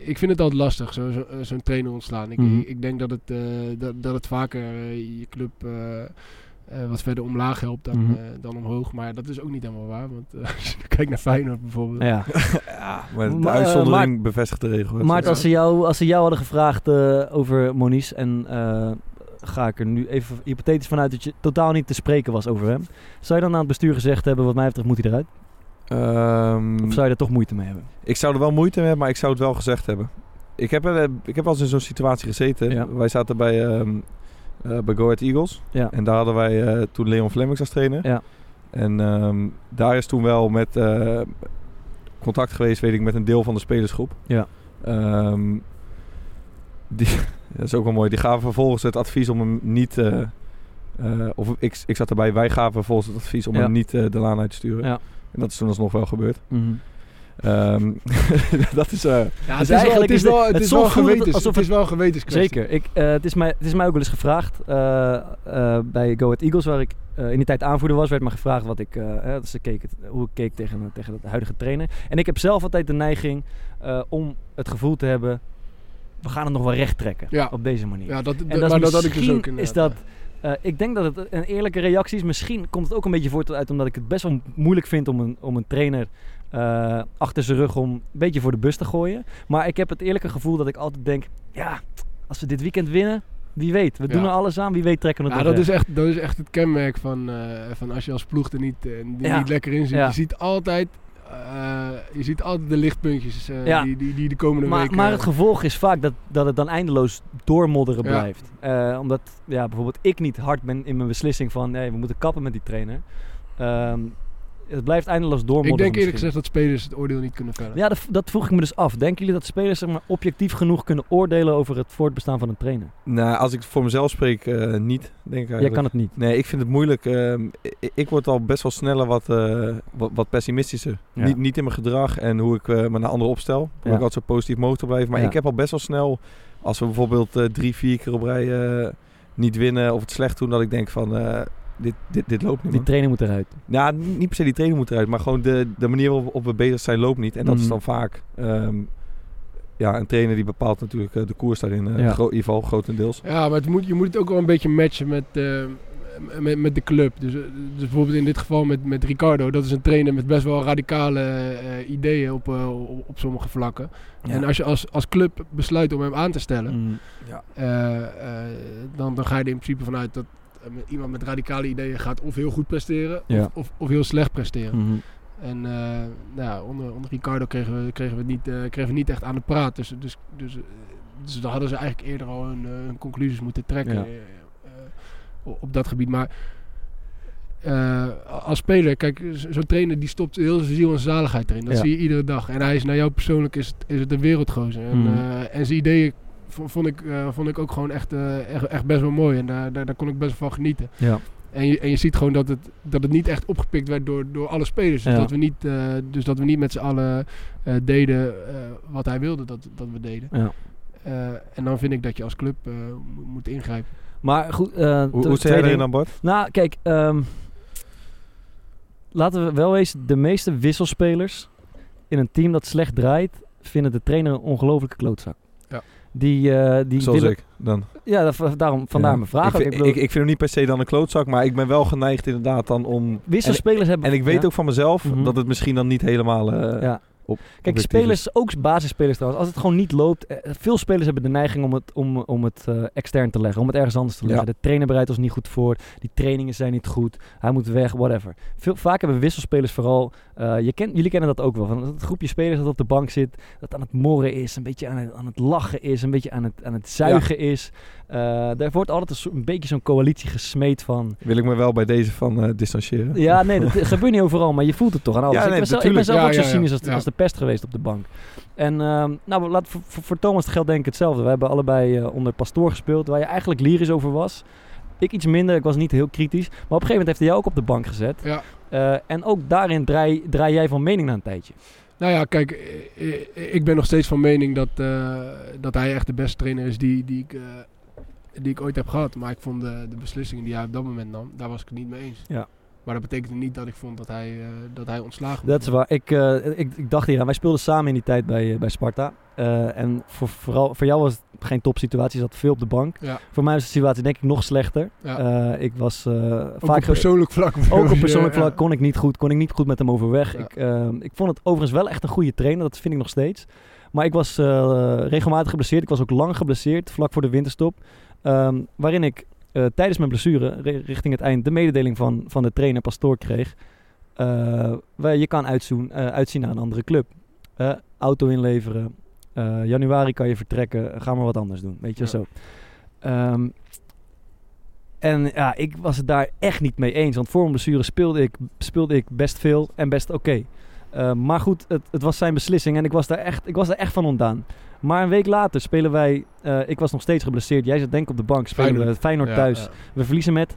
ik vind het altijd lastig, zo, zo, zo'n trainer ontslaan. Ik, mm-hmm. ik, ik denk dat het, uh, dat, dat het vaker uh, je club uh, uh, wat verder omlaag helpt dan, mm-hmm. uh, dan omhoog. Maar dat is ook niet helemaal waar, want uh, als je kijkt naar Feyenoord bijvoorbeeld. Ja, ja maar de maar, uitzondering uh, maar, bevestigt de regel. Maarten, als ze jou, als ze jou hadden gevraagd uh, over Moniz en... Uh, ga ik er nu even hypothetisch vanuit dat je totaal niet te spreken was over hem. Zou je dan aan het bestuur gezegd hebben, wat mij betreft moet hij eruit? Um, of zou je er toch moeite mee hebben? Ik zou er wel moeite mee hebben, maar ik zou het wel gezegd hebben. Ik heb, ik heb wel eens in zo'n situatie gezeten. Ja. Wij zaten bij, um, uh, bij Go Ahead Eagles. Ja. En daar hadden wij uh, toen Leon Flemmings als trainer. Ja. En um, daar is toen wel met uh, contact geweest, weet ik, met een deel van de spelersgroep. Ja. Um, die, dat is ook wel mooi. Die gaven vervolgens het advies om hem niet... Uh, uh, of ik, ik zat erbij, wij gaven vervolgens het advies om ja. hem niet uh, de laan uit te sturen. Ja. En dat is toen alsnog wel gebeurd. Mm-hmm. Um, dat is... Uh, ja, het, het is eigenlijk is wel, het is wel gewetens. Het is wel een gewetenskwestie. Zeker. Ik, uh, het, is mij, het is mij ook wel eens gevraagd. Uh, uh, bij Go Ahead Eagles, waar ik uh, in die tijd aanvoerder was, werd me gevraagd wat ik, uh, hè, dus ik keek het, hoe ik keek tegen, tegen de huidige trainer. En ik heb zelf altijd de neiging uh, om het gevoel te hebben... we gaan het nog wel recht trekken. Ja. Op deze manier. Ja, dat, d- en dat maar dat had ik dus ook in. Is dat... Uh, ik denk dat het een eerlijke reactie is. Misschien komt het ook een beetje voort uit omdat ik het best wel moeilijk vind om een, om een trainer uh, achter zijn rug om een beetje voor de bus te gooien. Maar ik heb het eerlijke gevoel dat ik altijd denk, ja, als we dit weekend winnen, wie weet. We ja. doen er alles aan, wie weet trekken we het ja, dat, is echt, dat is echt het kenmerk van, uh, van als je als ploeg er niet, uh, die ja. niet lekker in zit. Ja. Je ziet altijd... Uh, je ziet altijd de lichtpuntjes uh, ja. die, die, die de komende maar, weken... Maar het gevolg is vaak dat, dat het dan eindeloos doormodderen ja. blijft. Uh, omdat ja, bijvoorbeeld ik niet hard ben in mijn beslissing van... Hey, we moeten kappen met die trainer. Uh, het blijft eindeloos doormodderen. Ik denk eerlijk gezegd dat spelers het oordeel niet kunnen vellen. Ja, dat, dat vroeg ik me dus af. Denken jullie dat spelers zeg maar, objectief genoeg kunnen oordelen over het voortbestaan van een trainer? Nou, als ik voor mezelf spreek, uh, niet. Denk ik Jij kan het niet? Nee, ik vind het moeilijk. Uh, ik, ik word al best wel sneller wat, uh, wat, wat pessimistischer. Ja. Niet, niet in mijn gedrag en hoe ik uh, me naar anderen opstel. Hoe ja. ik altijd zo positief mogelijk blijf. Maar ja. ik heb al best wel snel, als we bijvoorbeeld uh, drie, vier keer op rij uh, niet winnen of het slecht doen, dat ik denk van... Uh, Dit, dit, dit loopt niet. Die trainer moet eruit. Nou, niet per se die trainer moet eruit. Maar gewoon de, de manier waarop we bezig zijn loopt niet. En dat mm. is dan vaak... Um, ja, een trainer die bepaalt natuurlijk uh, de koers daarin. Uh, ja. gro- in ieder geval grotendeels. Ja, maar het moet, je moet het ook wel een beetje matchen met, uh, met, met de club. Dus, dus bijvoorbeeld in dit geval met, met Ricardo. Dat is een trainer met best wel radicale uh, ideeën op, uh, op, op sommige vlakken. Ja. En als je als, als club besluit om hem aan te stellen... Mm. Ja. Uh, uh, dan, dan ga je er in principe vanuit dat... iemand met radicale ideeën gaat of heel goed presteren ja. of, of, of heel slecht presteren. Mm-hmm. En uh, nou ja, onder, onder Ricardo kregen we, kregen, we niet, uh, kregen we niet echt aan de praat. Dus, dus, dus, dus dan hadden ze eigenlijk eerder al hun, hun conclusies moeten trekken ja. uh, uh, op dat gebied. Maar uh, als speler, kijk, zo'n trainer die stopt heel zijn ziel en zaligheid erin. Dat ja. zie je iedere dag. En hij is naar jou persoonlijk is het, is het een wereldgozer. En, mm-hmm. uh, en zijn ideeën Vond ik, uh, vond ik ook gewoon echt, uh, echt, echt best wel mooi. En daar, daar, daar kon ik best wel van genieten. Ja. En, je, en je ziet gewoon dat het, dat het niet echt opgepikt werd door, door alle spelers. Dus, ja. dat we niet, uh, dus dat we niet met z'n allen uh, deden uh, wat hij wilde dat, dat we deden. Ja. Uh, en dan vind ik dat je als club uh, moet ingrijpen. Maar goed... Uh, hoe hoe zei jij erin aan Bart? Nou, kijk. Um, laten we wel eens de meeste wisselspelers in een team dat slecht draait... vinden de trainer een ongelofelijke klootzak. Ja. Die, uh, die Zoals willen... ik dan. Ja, dat, daarom, vandaar ja. mijn vraag. Ik vind, ik, bedoel... ik, ik vind hem niet per se dan een klootzak, maar ik ben wel geneigd inderdaad dan om... Wisselspelers en, hebben... En ik weet ja. ook van mezelf mm-hmm. dat het misschien dan niet helemaal... Uh, ja. op, Kijk, spelers, ook basisspelers trouwens, als het gewoon niet loopt... Eh, veel spelers hebben de neiging om het, om, om het uh, extern te leggen, om het ergens anders te leggen. Ja. De trainer bereidt ons niet goed voor, die trainingen zijn niet goed, hij moet weg, whatever. Veel, vaak hebben wisselspelers vooral... Uh, je ken, jullie kennen dat ook wel, van het groepje spelers dat op de bank zit, dat aan het morren is, een beetje aan het, aan het lachen is, een beetje aan het, aan het zuigen ja. is. Uh, daar wordt altijd een, soort, een beetje zo'n coalitie gesmeed van... Wil ik me wel bij deze van uh, distancieren? Ja, nee, dat gebeurt niet overal, maar je voelt het toch aan alles. Ja, nee, ik, ben zelf, ik ben zelf ja, ook ja, zo cynisch ja, ja. als, als de pest geweest op de bank. En uh, nou, laat, voor, voor Thomas geldt denk ik hetzelfde. We hebben allebei uh, onder Pastoor gespeeld, waar je eigenlijk lyrisch over was. Ik iets minder, ik was niet heel kritisch. Maar op een gegeven moment heeft hij jou ook op de bank gezet. Ja. Uh, en ook daarin draai, draai jij van mening na een tijdje. Nou ja, kijk, ik ben nog steeds van mening dat, uh, dat hij echt de beste trainer is die, die, ik, uh, die ik ooit heb gehad. Maar ik vond de, de beslissingen die hij op dat moment nam, daar was ik het niet mee eens. Ja. Maar dat betekent niet dat ik vond dat hij, uh, dat hij ontslagen werd. Dat is waar. Ik, uh, ik, ik dacht hier aan. Wij speelden samen in die tijd bij, uh, bij Sparta. Uh, en voor, vooral, voor jou was het geen topsituatie. Je zat veel op de bank. Ja. Voor mij was de situatie denk ik nog slechter. Ja. Uh, ik was uh, ook vaak op persoonlijk vlak. Ook op persoonlijk vlak kon ik niet goed, kon ik niet goed met hem overweg. Ja. Ik, uh, ik vond het overigens wel echt een goede trainer. Dat vind ik nog steeds. Maar ik was uh, regelmatig geblesseerd. Ik was ook lang geblesseerd, vlak voor de winterstop. Um, waarin ik... Uh, tijdens mijn blessure, re- richting het eind, de mededeling van, van de trainer Pastoor kreeg. Uh, wij, je kan uitzoen, uh, uitzien naar een andere club. Uh, auto inleveren. Uh, januari kan je vertrekken. Ga maar wat anders doen. Weet je, ja. Zo. Um, en ja, ik was het daar echt niet mee eens. Want voor mijn blessure speelde ik, speelde ik best veel en best oké. Okay. Uh, maar goed, het, het was zijn beslissing en ik was daar echt, ik was daar echt van ontdaan. Maar een week later spelen wij... Uh, ik was nog steeds geblesseerd. Jij zat denk ik op de bank. Spelen Feyenoord. we Feyenoord ja, thuis. Ja. We verliezen met...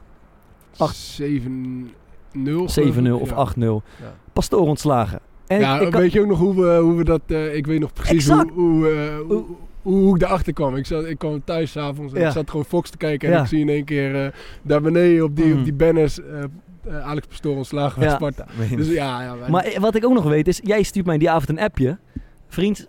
acht... zeven nul zeven nul of ja. acht nul Ja. Pastoor ontslagen. En ja, ik, ik weet kan... je ook nog hoe we, hoe we dat... Uh, ik weet nog precies hoe, hoe, uh, hoe, hoe ik daarachter kwam. Ik, zat, ik kwam thuis 's avonds en ja. ik zat gewoon Fox te kijken. En ja. ik zie in één keer uh, daar beneden op die, mm. op die banners... Uh, Uh, Alex Pastoor ontslagen bij ja, Sparta. Dus, ja, ja, maar... maar wat ik ook nog weet is... Jij stuurt mij die avond een appje. Vriend,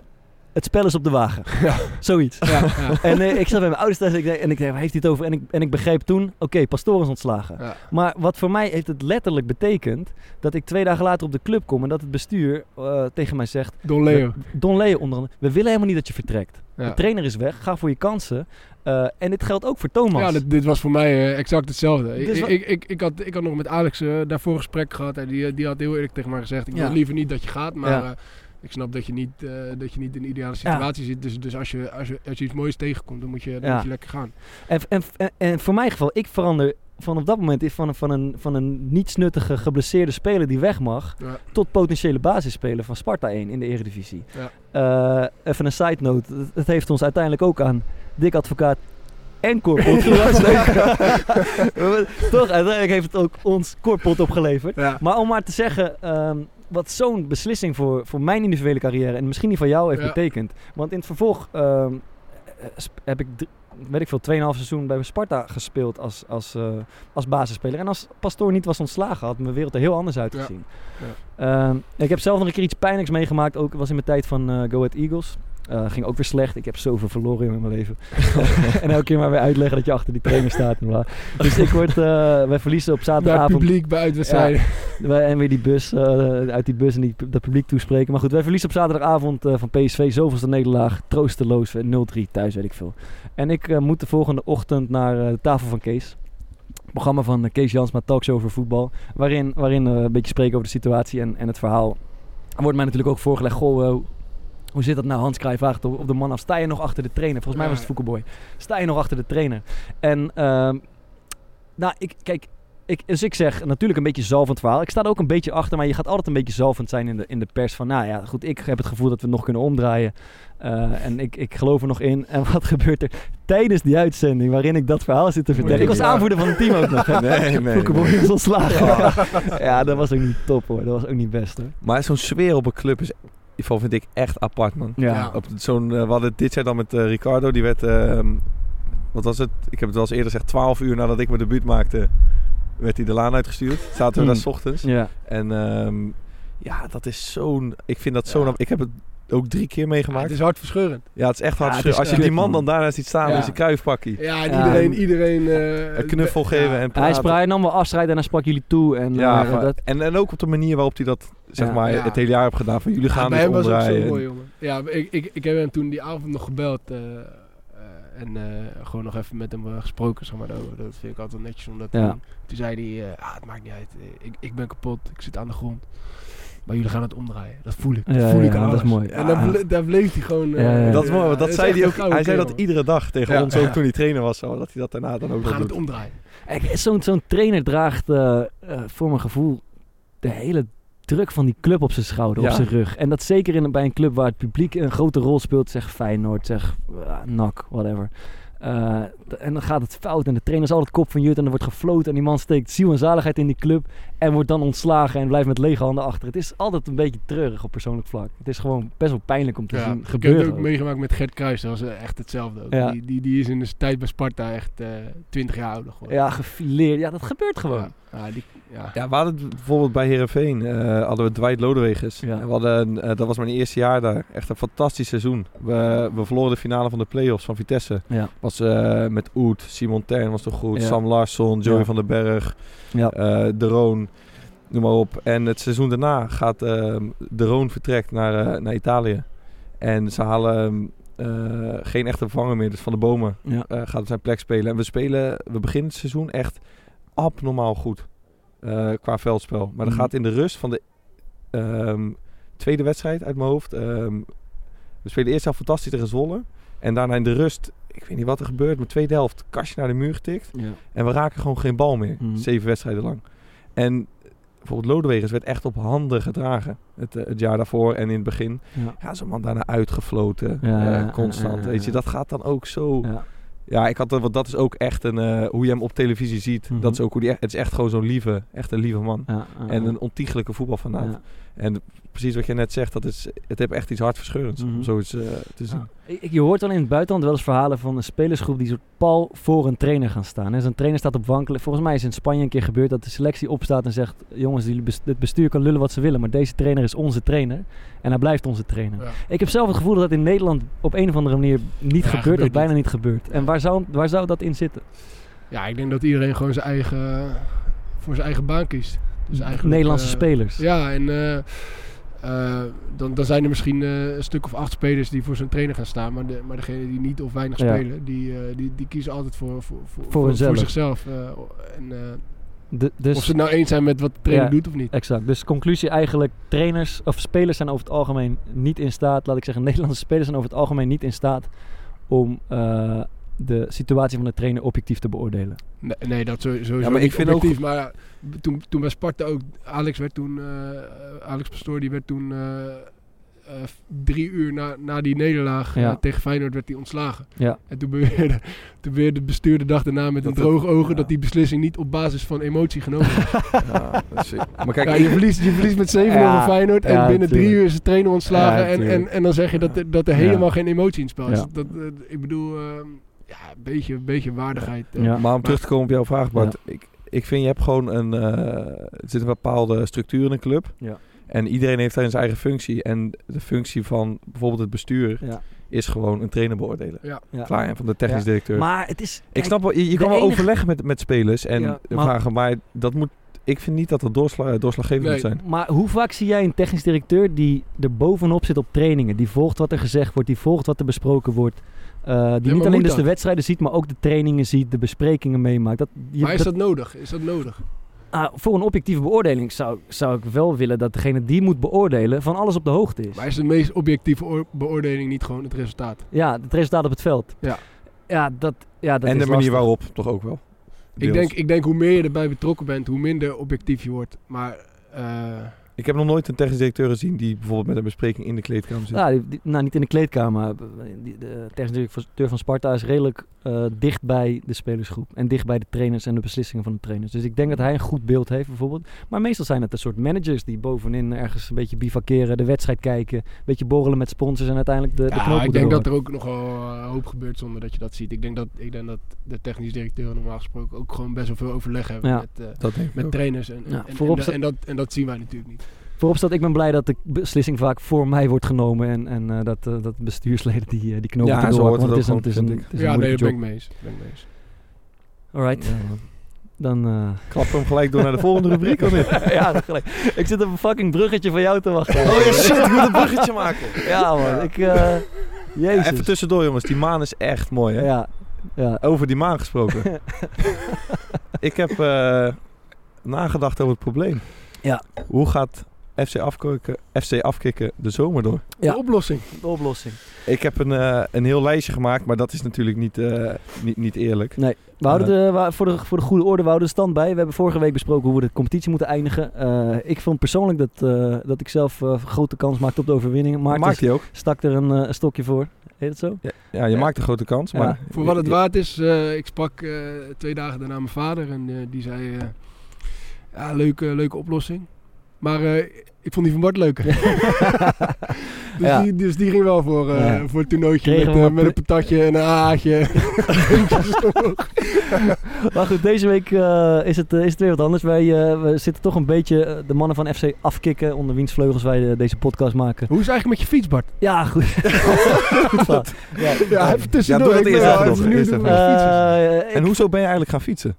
het spel is op de wagen. Ja. Zoiets. Ja, ja. En uh, ik zat bij mijn ouders thuis en ik dacht... En ik dacht waar heeft hij het over? En ik, en ik begreep toen... Oké, okay, Pastoor is ontslagen. Ja. Maar wat voor mij heeft het letterlijk betekend... Dat ik twee dagen later op de club kom... En dat het bestuur uh, tegen mij zegt... Don Leo. We, Don Leo onder andere. We willen helemaal niet dat je vertrekt. Ja. De trainer is weg. Ga voor je kansen. Uh, en dit geldt ook voor Thomas. Ja, dit, dit was voor mij uh, exact hetzelfde. Dus ik, ik, ik, ik, had, ik had nog met Alex uh, daarvoor een gesprek gehad. En die, die had heel eerlijk tegen mij gezegd... Ik ja. wil liever niet dat je gaat, maar... Ja. Uh, ik snap dat je niet, uh, dat je niet in een ideale situatie ja. zit. Dus, dus als, je, als, je, als je iets moois tegenkomt, dan moet je, dan ja. moet je lekker gaan. En, en, en, en voor mijn geval, ik verander vanaf dat moment van, van, een, van een nietsnuttige, geblesseerde speler die weg mag... Ja. tot potentiële basisspeler van Sparta één in de Eredivisie. Ja. Uh, even een side note. Het heeft ons uiteindelijk ook aan Dick Advocaat... en Korpot. Toch, uiteindelijk heeft het ook ons Korpot opgeleverd. Ja. Maar om maar te zeggen... Um, wat zo'n beslissing voor, voor mijn individuele carrière... en misschien die van jou heeft ja. betekend. Want in het vervolg uh, sp- heb ik, d- weet ik veel, tweeënhalf seizoen bij Sparta gespeeld als, als, uh, als basisspeler. En als Pastoor niet was ontslagen, had mijn wereld er heel anders uitgezien. Ja. Ja. Uh, ik heb zelf nog een keer iets pijnlijks meegemaakt. Ook was in mijn tijd van uh, Go Ahead Eagles. Uh, ging ook weer slecht. Ik heb zoveel verloren in mijn leven. En elke keer maar weer uitleggen dat je achter die trainer staat. Dus ik word... Uh, wij verliezen op zaterdagavond... Bij publiek, bij uitwedstrijden. Ja, en weer die bus. Uh, uit die bus en die, dat publiek toespreken. Maar goed, wij verliezen op zaterdagavond uh, van P S V. Zoveelste nederlaag. Troosteloos. nul drie thuis, weet ik veel. En ik uh, moet de volgende ochtend naar uh, de tafel van Kees. Programma van uh, Kees Jansma, talkshow over voetbal. Waarin, waarin we een beetje spreken over de situatie en, en het verhaal. Er wordt mij natuurlijk ook voorgelegd... Goh, uh, hoe zit dat nou? Hans Kraaij vraagt op de man af. Sta je nog achter de trainer? Volgens mij was het Fokkeboy. Sta je nog achter de trainer? En uh, nou, ik, kijk, ik, dus ik zeg natuurlijk een beetje zalvend verhaal. Ik sta er ook een beetje achter, maar je gaat altijd een beetje zalvend zijn in de, in de pers. Van nou ja, goed, ik heb het gevoel dat we het nog kunnen omdraaien. Uh, en ik, ik geloof er nog in. En wat gebeurt er tijdens die uitzending waarin ik dat verhaal zit te vertellen? Nee, ik was ja. aanvoerder van het team ook nog. Nee, nee. Fokkeboy is ontslagen. Ja. ja, dat was ook niet top hoor. Dat was ook niet best hoor. Maar zo'n sfeer op een club is... Die val vind ik echt apart, man. Ja. Op zo'n, uh, we hadden dit jaar dan met uh, Ricardo. Die werd, uh, wat was het? Ik heb het wel eens eerder gezegd. twaalf uur nadat ik mijn debuut maakte, werd hij de laan uitgestuurd. Zaten we daar 's ochtends. Ja. En um, ja, dat is zo'n... Ik vind dat zo'n... Ja. Ik heb het ook drie keer meegemaakt. Ja, het is hartverscheurend. Ja, het is echt hartverscheurend. Ja, is, Als je uh, die man dan daarna ziet staan in ja. zijn kuifpakkie. Ja, en iedereen... Ja. iedereen uh, een knuffel geven ja. en praten. Hij, spra- hij nam wel afscheid en hij sprak jullie toe. En, ja, uh, dat... en, en ook op de manier waarop hij dat... zeg ja, maar, ja. het hele jaar heb gedaan van jullie ja, gaan dus omdraaien. Bij hem was ook zo mooi, jongen. Ja, ik, ik, ik heb hem toen die avond nog gebeld uh, uh, en uh, gewoon nog even met hem uh, gesproken, zeg maar. Dat, dat vind ik altijd netjes, omdat ja. toen, toen zei hij, uh, ah, het maakt niet uit, ik, ik ben kapot, ik zit aan de grond. Maar jullie gaan het omdraaien. Dat voel ik. Dat ja, voel ja, ik aan. Dat is mooi. En ja. ble- daar bleef hij gewoon... Uh, ja, ja. Dat is mooi. Want dat ja, zei hij ook. Hij zei keer, dat man. iedere dag tegen ja, ons. Ja. Ook toen hij trainer was. Zo, dat hij dat daarna dan ook We gaan het omdraaien. Zo'n, zo'n trainer draagt uh, uh, voor mijn gevoel de hele... druk van die club op zijn schouder, ja. op zijn rug. En dat zeker in, bij een club waar het publiek een grote rol speelt. Zeg Feyenoord, zeg uh, N A C, whatever. Uh, t- en dan gaat het fout en de trainer is altijd kop van jut en er wordt gefloten en die man steekt ziel en zaligheid in die club en wordt dan ontslagen en blijft met lege handen achter. Het is altijd een beetje treurig op persoonlijk vlak. Het is gewoon best wel pijnlijk om te ja, zien gebeuren. Ik heb het ook, ook meegemaakt met Gert Kuyt, dat was echt hetzelfde ook. Ja. Die, die, die is in de tijd bij Sparta echt twintig uh, jaar ouder geworden. Ja, gefileerd. Ja, dat gebeurt gewoon. Ja, ja, die, ja. ja we hadden bijvoorbeeld bij Heerenveen, uh, hadden we Dwight Lodeweges. Ja. We hadden, uh, dat was mijn eerste jaar daar. Echt een fantastisch seizoen. We, we verloren de finale van de play-offs van Vitesse. Ja. Was uh, met Oet, Simon Tern was toch goed, ja. Sam Larsson, Joey ja. van den Berg, ja. uh, De Roon, noem maar op. En het seizoen daarna gaat uh, De Roon vertrekt naar, uh, naar Italië. En ze halen uh, geen echte vervanger meer, dus Van de Bomen ja. uh, gaat op zijn plek spelen. En we spelen, we beginnen het seizoen echt abnormaal goed uh, qua veldspel. Maar mm-hmm. dan gaat in de rust van de um, tweede wedstrijd uit mijn hoofd. Um, we spelen eerst al fantastisch tegen Zwolle. En daarna in de rust, ik weet niet wat er gebeurt, maar tweede helft, kastje naar de muur getikt. Ja. En we raken gewoon geen bal meer, mm. zeven wedstrijden lang. En bijvoorbeeld Lodeweges werd echt op handen gedragen het, het jaar daarvoor en in het begin. Ja, ja zo'n man daarna uitgefloten, ja, uh, constant. Ja, ja, ja. Weet je, dat gaat dan ook zo... Ja, ja ik had dat, want dat is ook echt een, uh, hoe je hem op televisie ziet. Mm-hmm. Dat is ook hoe die, het is echt gewoon zo'n lieve, echt een lieve man. Ja, uh, en een ontiegelijke voetbal vanuit. Ja. En precies wat je net zegt, dat is, het heeft echt iets hartverscheurends mm-hmm. om zoiets uh, te zien. Ja. Je hoort dan in het buitenland wel eens verhalen van een spelersgroep die soort pal voor een trainer gaan staan. En zo'n trainer staat op wankelen. Volgens mij is in Spanje een keer gebeurd dat de selectie opstaat en zegt... jongens, het bestuur kan lullen wat ze willen, maar deze trainer is onze trainer. En hij blijft onze trainer. Ja. Ik heb zelf het gevoel dat dat in Nederland op een of andere manier niet ja, gebeurt, gebeurt of niet. bijna niet gebeurt. En waar zou, waar zou dat in zitten? Ja, ik denk dat iedereen gewoon zijn eigen, voor zijn eigen baan kiest. Dus Nederlandse uh, spelers. Ja, en uh, uh, dan, dan zijn er misschien uh, een stuk of acht spelers die voor zo'n trainer gaan staan. Maar, de, maar degene die niet of weinig ja. spelen, die, uh, die, die kiezen altijd voor, voor, voor, voor, voor, voor zichzelf. Uh, en, uh, de, dus, of ze het nou eens zijn met wat de trainer ja, doet of niet. Exact. Dus conclusie eigenlijk, trainers of spelers zijn over het algemeen niet in staat. Laat ik zeggen, Nederlandse spelers zijn over het algemeen niet in staat om... Uh, de situatie van de trainer objectief te beoordelen. Nee, nee dat sowieso ja, maar ik vind objectief. Ook... Maar toen, toen bij Sparta ook... Alex werd toen... Uh, Alex Pastoor, die werd toen... Uh, uh, drie uur na, na die nederlaag ja. uh, tegen Feyenoord werd hij ontslagen. Ja. En toen beweerde, toen beweerde de bestuurder de dag daarna met dat een droog ogen... Ja. dat die beslissing niet op basis van emotie genomen was. Ja, dat is maar kijk, ja, je, verliest, je verliest met zeven nul ja. van Feyenoord... en ja, binnen tuurlijk. drie uur is de trainer ontslagen... Ja, en, en, en dan zeg je dat er, dat er helemaal ja. geen emotie in het spel is. Ja. Dat, uh, ik bedoel... Uh, Ja, een beetje, een beetje waardigheid. Ja. Ja. Maar om terug te komen op jouw vraag, Bart. Ja. Ik, ik vind, je hebt gewoon een... Uh, er zit een bepaalde structuur in een club. Ja. En iedereen heeft daarin zijn eigen functie. En de functie van bijvoorbeeld het bestuur... Ja. is gewoon een trainer beoordelen. Ja. Ja. Klaar, en van de technisch ja. directeur. Maar het is... Ik snap wel, je, je kan wel enige... overleggen met, met spelers en ja. vragen. Maar dat moet... Ik vind niet dat dat doorsla- doorslaggevend moet zijn. Maar hoe vaak zie jij een technisch directeur... die er bovenop zit op trainingen? Die volgt wat er gezegd wordt, die volgt wat er besproken wordt... Uh, die ja, niet alleen dus dat? de wedstrijden ziet, maar ook de trainingen ziet, de besprekingen meemaakt. Dat, je, maar is dat, dat nodig? Is dat nodig? Uh, voor een objectieve beoordeling zou, zou ik wel willen dat degene die moet beoordelen van alles op de hoogte is. Maar is de meest objectieve oor- beoordeling niet gewoon het resultaat? Ja, het resultaat op het veld. Ja. Ja, dat, ja, dat en is de manier lastig. Waarop, toch ook wel? Ik denk, ik denk hoe meer je erbij betrokken bent, hoe minder objectief je wordt. Maar... Uh... Ik heb nog nooit een technisch directeur gezien die bijvoorbeeld met een bespreking in de kleedkamer zit. Ja, die, die, nou, niet in de kleedkamer. De technisch directeur van Sparta is redelijk uh, dicht bij de spelersgroep. En dicht bij de trainers en de beslissingen van de trainers. Dus ik denk dat hij een goed beeld heeft bijvoorbeeld. Maar meestal zijn het een soort managers die bovenin ergens een beetje bivakeren, de wedstrijd kijken, een beetje borrelen met sponsors en uiteindelijk de, de knoop. Ja, ik denk door. dat er ook nogal een hoop gebeurt zonder dat je dat ziet. Ik denk dat, ik denk dat de technisch directeur normaal gesproken ook gewoon best wel veel overleg hebben ja, met, uh, dat met trainers. En, ja, en, en, en, en, dat, en dat zien wij natuurlijk niet. Voorop staat, ik ben blij dat de beslissing vaak voor mij wordt genomen. En, en uh, dat, uh, dat bestuursleden die, uh, die knopen ja, doorhakken. Want het is een, het is een, het is ja, een nee, daar ben ik mee eens. Alright. Ja, dan... Uh... Klap hem gelijk door naar de volgende rubriek. Of niet? ja, gelijk. Ik zit op een fucking bruggetje van jou te wachten. Oh ja, shit, ik moet een bruggetje maken. Ja, man. Ik, uh... Jezus. Ja, even tussendoor, jongens. Die maan is echt mooi, hè? Ja. ja. Over die maan gesproken. ik heb uh, nagedacht over het probleem. Ja. Hoe gaat... F C Afkikken, F C Afkikken de zomer door. Ja. De oplossing. De oplossing. Ik heb een, uh, een heel lijstje gemaakt, maar dat is natuurlijk niet, uh, niet, niet eerlijk. Nee, we houden de, uh, voor, de, voor de goede orde we houden de stand bij. We hebben vorige week besproken hoe we de competitie moeten eindigen. Uh, ik vond persoonlijk dat, uh, dat ik zelf uh, grote kans maakte op de overwinning. Maarten maakt hij ook. Stak er een uh, stokje voor. Heet het zo? Ja, ja je ja. maakt een grote kans. Maar ja. Voor wat het waard is, uh, ik sprak uh, twee dagen daarna mijn vader en uh, die zei... Uh, ja, leuke, leuke oplossing. Maar uh, ik vond die van Bart leuker. dus, ja. die, dus die ging wel voor, uh, ja. voor het toernooitje met, uh, met een patatje en een aardje. Maar goed, deze week uh, is, het, uh, is het weer wat anders. Wij uh, we zitten toch een beetje uh, de mannen van F C Afkikken onder wiens vleugels wij uh, deze podcast maken. Hoe is het eigenlijk met je fiets, Bart? Ja, goed. goed ja, ja, even tussendoor. Ja, doe dat nog. Eerst even. Uh, en hoezo ben je eigenlijk gaan fietsen?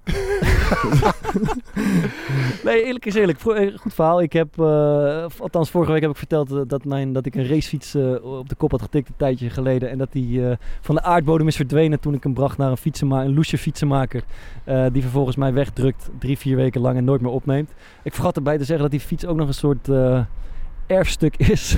Nee, eerlijk is eerlijk. Goed verhaal. Ik heb, uh, althans vorige week heb ik verteld uh, dat, mijn, dat ik een racefiets uh, op de kop had getikt een tijdje geleden. En dat die uh, van de aardbodem is verdwenen toen ik hem bracht naar een, fietsenma- een loesje fietsenmaker. Uh, die vervolgens mij wegdrukt drie, vier weken lang en nooit meer opneemt. Ik vergat erbij te zeggen dat die fiets ook nog een soort... Uh, erfstuk is.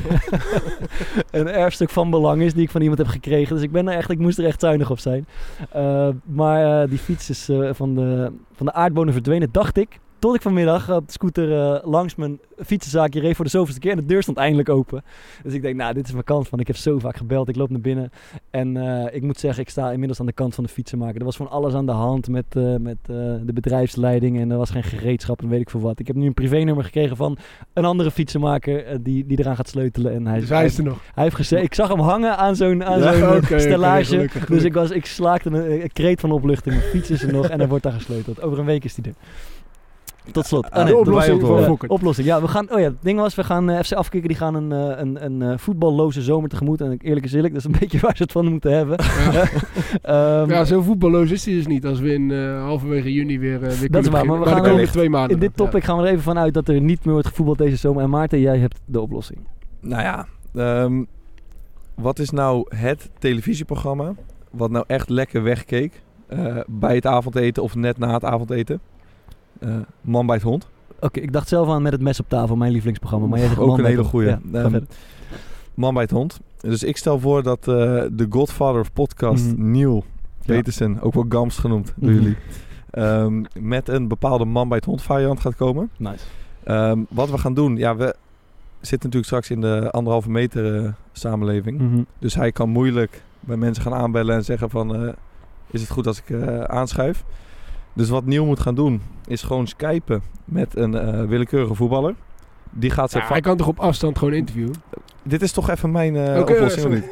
Een erfstuk van belang is die ik van iemand heb gekregen. Dus ik ben er echt, ik moest er echt zuinig op zijn. Uh, maar uh, die fiets is uh, van de, van de aardbodem verdwenen, dacht ik. Tot ik vanmiddag op de scooter uh, langs mijn fietsenzaakje reed voor de zoveelste keer. En de deur stond eindelijk open. Dus ik denk, nou, dit is mijn kans. Van. Ik heb zo vaak gebeld. Ik loop naar binnen. En uh, ik moet zeggen, ik sta inmiddels aan de kant van de fietsenmaker. Er was van alles aan de hand met, uh, met uh, de bedrijfsleiding. En er was geen gereedschap en weet ik veel wat. Ik heb nu een privénummer gekregen van een andere fietsenmaker uh, die, die eraan gaat sleutelen. En hij, dus hij is er nog? Hij heeft gezegd, ik zag hem hangen aan zo'n, aan ja, zo'n okay, stellage. Okay, gelukkig, gelukkig. Dus ik, was, ik slaakte een, een kreet van opluchting. Mijn fiets is er nog en hij wordt daar gesleuteld. Over een week is hij er. Tot slot. Ah, nee, de oplossing van Fokkert. Uh, oplossing. Ja, we gaan. Oh ja, het ding was, we gaan uh, F C Afkikken. Die gaan een, uh, een, een uh, voetballoze zomer tegemoet. En eerlijk is eerlijk, dat is een beetje waar ze het van moeten hebben. Ja, um, ja zo voetballoos is die dus niet als we in uh, halverwege juni weer. Uh, weer dat is waar. Maar we gaan er nog twee maanden. In dit topic ja. gaan we er even van uit dat er niet meer wordt gevoetbald deze zomer. En Maarten, jij hebt de oplossing. Nou ja, um, wat is nou het televisieprogramma wat nou echt lekker wegkeek uh, bij het avondeten of net na het avondeten? Uh, man bij het hond. Oké, okay, ik dacht zelf aan Met het mes op tafel, mijn lievelingsprogramma. Maar jij zegt ook man een hele goede. Ja, um, man bij het hond. Dus ik stel voor dat uh, de Godfather of podcast, mm-hmm. Neil Petersen, ja. ook wel Gams genoemd door mm-hmm. jullie, um, met een bepaalde man bij het hond variant gaat komen. Nice. Um, wat we gaan doen, ja, we zitten natuurlijk straks in de anderhalve meter uh, samenleving. Mm-hmm. Dus hij kan moeilijk bij mensen gaan aanbellen en zeggen van, uh, is het goed als ik uh, aanschuif? Dus wat Neil moet gaan doen, is gewoon skypen met een uh, willekeurige voetballer. Die gaat zijn ja, vak... Hij kan toch op afstand gewoon interviewen? Dit is toch even mijn uh, okay, oplossing, of niet?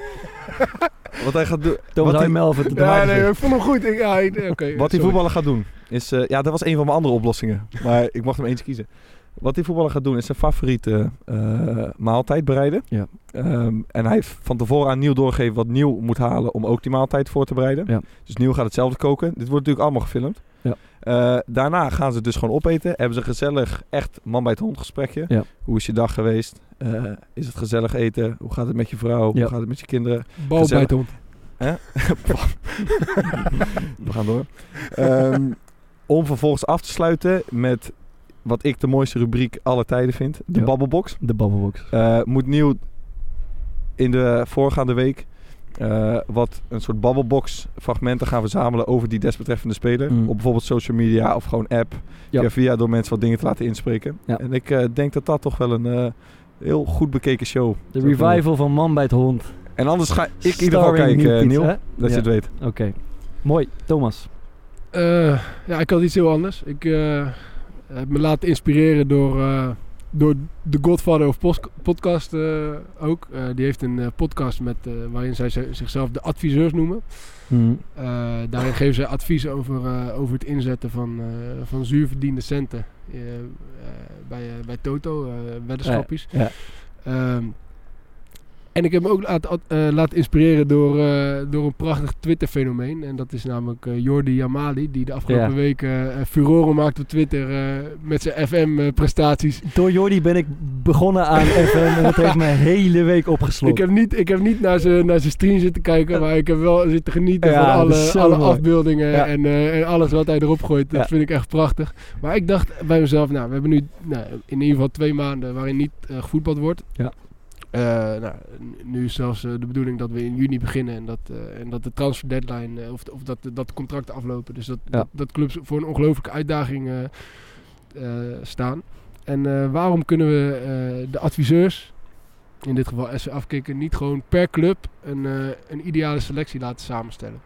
Wat hij gaat doen... Thomas hij... Melvin, de ja, nee, ik vond hem goed. Ik, ja, ik, okay, wat sorry. Die voetballer gaat doen, is... Uh, ja, dat was een van mijn andere oplossingen. Maar ik mocht hem eens kiezen. Wat die voetballer gaat doen, is zijn favoriete uh, maaltijd bereiden. Ja. Um, en hij heeft van tevoren aan Neil doorgegeven wat Neil moet halen om ook die maaltijd voor te bereiden. Ja. Dus Neil gaat hetzelfde koken. Dit wordt natuurlijk allemaal gefilmd. Ja. Uh, daarna gaan ze het dus gewoon opeten. Hebben ze een gezellig, echt man bij het hond gesprekje. Ja. Hoe is je dag geweest? Uh, is het gezellig eten? Hoe gaat het met je vrouw? Ja. Hoe gaat het met je kinderen? Bal gezellig... bij het hond. Huh? We gaan door. Um, om vervolgens af te sluiten met... wat ik de mooiste rubriek aller tijden vind. De ja. babbelbox. De babbelbox. Uh, moet Neil in de voorgaande week... Uh, wat een soort babbelbox fragmenten gaan verzamelen... over die desbetreffende speler. Mm. Op bijvoorbeeld social media of gewoon app. Ja. Via, via door mensen wat dingen te laten inspreken. Ja. En ik uh, denk dat dat toch wel een uh, heel goed bekeken show... De revival van Man bij het Hond. En anders ga ik Starring in ieder geval kijken, Neil. Iets, dat ja. je het weet. Oké. Okay. Mooi. Thomas. Uh, ja, ik had iets heel anders. Ik... Uh... Ik heb me laten inspireren door, uh, door de Godfather of post- podcast uh, ook. Uh, die heeft een uh, podcast met, uh, waarin zij z- zichzelf de adviseurs noemen. Mm. Uh, daarin geven zij advies over, uh, over het inzetten van, uh, van zuurverdiende centen uh, uh, bij, uh, bij Toto, uh, weddenschappies. Ja, ja. Um, en ik heb me ook laten, ad- uh, laten inspireren door, uh, door een prachtig Twitter-fenomeen. En dat is namelijk uh, Jordi Jamali, die de afgelopen ja. weken uh, furoren maakt op Twitter uh, met zijn F M-prestaties. Door Jordi ben ik begonnen aan F M en dat heeft me een hele week opgesloten. Ik heb niet, ik heb niet naar zijn naar zijn stream zitten kijken, maar ik heb wel zitten genieten ja, van alle, alle afbeeldingen ja. en, uh, en alles wat hij erop gooit. Dat ja. vind ik echt prachtig. Maar ik dacht bij mezelf, nou, we hebben nu nou, in ieder geval twee maanden waarin niet uh, gevoetbald wordt. Ja. Uh, nou, nu is zelfs uh, de bedoeling dat we in juni beginnen en dat, uh, en dat de transfer deadline uh, of, of dat, dat de contracten aflopen. Dus dat, ja. dat, dat clubs voor een ongelooflijke uitdaging uh, uh, staan. En uh, waarom kunnen we uh, de adviseurs in dit geval F C Afkikken, niet gewoon per club een, uh, een ideale selectie laten samenstellen.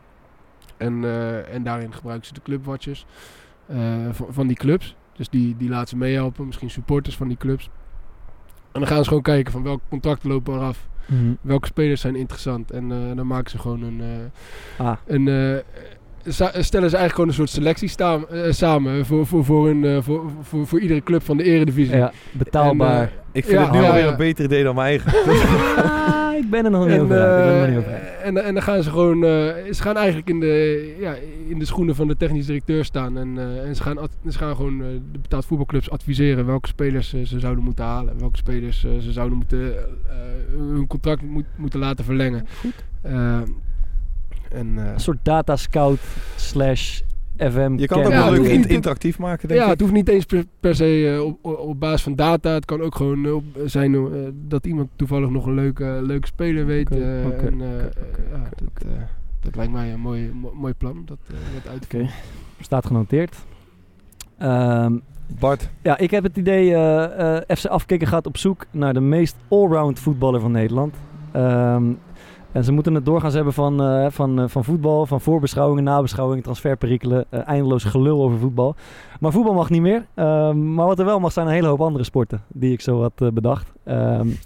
En, uh, en daarin gebruiken ze de clubwatchers uh, van, van die clubs. Dus die, die laten ze meehelpen, misschien supporters van die clubs. En dan gaan ze gewoon kijken van welke contracten lopen eraf. Mm-hmm. Welke spelers zijn interessant. En uh, dan maken ze gewoon een... Uh, ah. een uh, stellen ze eigenlijk gewoon een soort selectie staam, uh, samen voor, voor, voor, hun, uh, voor, voor, voor iedere club van de Eredivisie. Ja, betaalbaar. En, uh, ik vind ja, het nu ja, alweer ja. een beter idee dan mijn eigen. ah, ik ben er nog niet over. Uh, en, en, en dan gaan ze gewoon... Uh, ze gaan eigenlijk in de, ja, in de schoenen van de technisch directeur staan. En, uh, en ze, gaan ad, ze gaan gewoon uh, de betaald voetbalclubs adviseren welke spelers uh, ze zouden moeten halen. Welke spelers uh, ze zouden moeten uh, hun contract moet, moeten laten verlengen. Goed. Uh, En, uh, een soort data scout slash F M. Je kan het ook ja, leuk niet, interactief maken, denk ja, ik. Ja, het hoeft niet eens per, per se uh, op, op basis van data. Het kan ook gewoon uh, zijn uh, dat iemand toevallig nog een leuke, uh, leuke speler weet. Dat lijkt mij een mooi, mo- mooi plan. Dat uh, wordt uit te okay. Staat genoteerd. Um, Bart. Ja, ik heb het idee uh, uh, F C Afkikken gaat op zoek naar de meest allround voetballer van Nederland. Um, En ze moeten het doorgaans hebben van, uh, van, uh, van voetbal, van voorbeschouwingen, nabeschouwingen, transferperikelen, uh, eindeloos gelul over voetbal. Maar voetbal mag niet meer. Uh, maar wat er wel mag zijn een hele hoop andere sporten die ik zo had uh, bedacht. Um,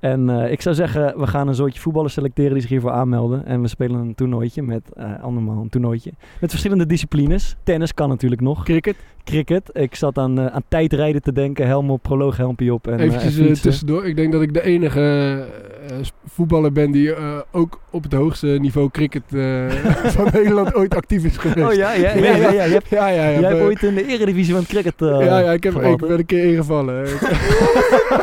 en uh, ik zou zeggen, we gaan een soortje voetballers selecteren die zich hiervoor aanmelden. En we spelen een toernooitje met, uh, andermaal een toernooitje, met verschillende disciplines. Tennis kan natuurlijk nog. Cricket. Cricket. Ik zat aan, uh, aan tijdrijden te denken. Helm op, proloog, helmpje op. En, Eventjes uh, en tussendoor. Ik denk dat ik de enige uh, voetballer ben die uh, ook op het hoogste niveau cricket uh, van Nederland ooit actief is geweest. Oh ja, ja, ja. ja, ja, ja. Je hebt, ja, ja, ja jij hebt ooit in de eredivisie van cricket uh, Ja, ja ik, heb, ik ben een keer ingevallen.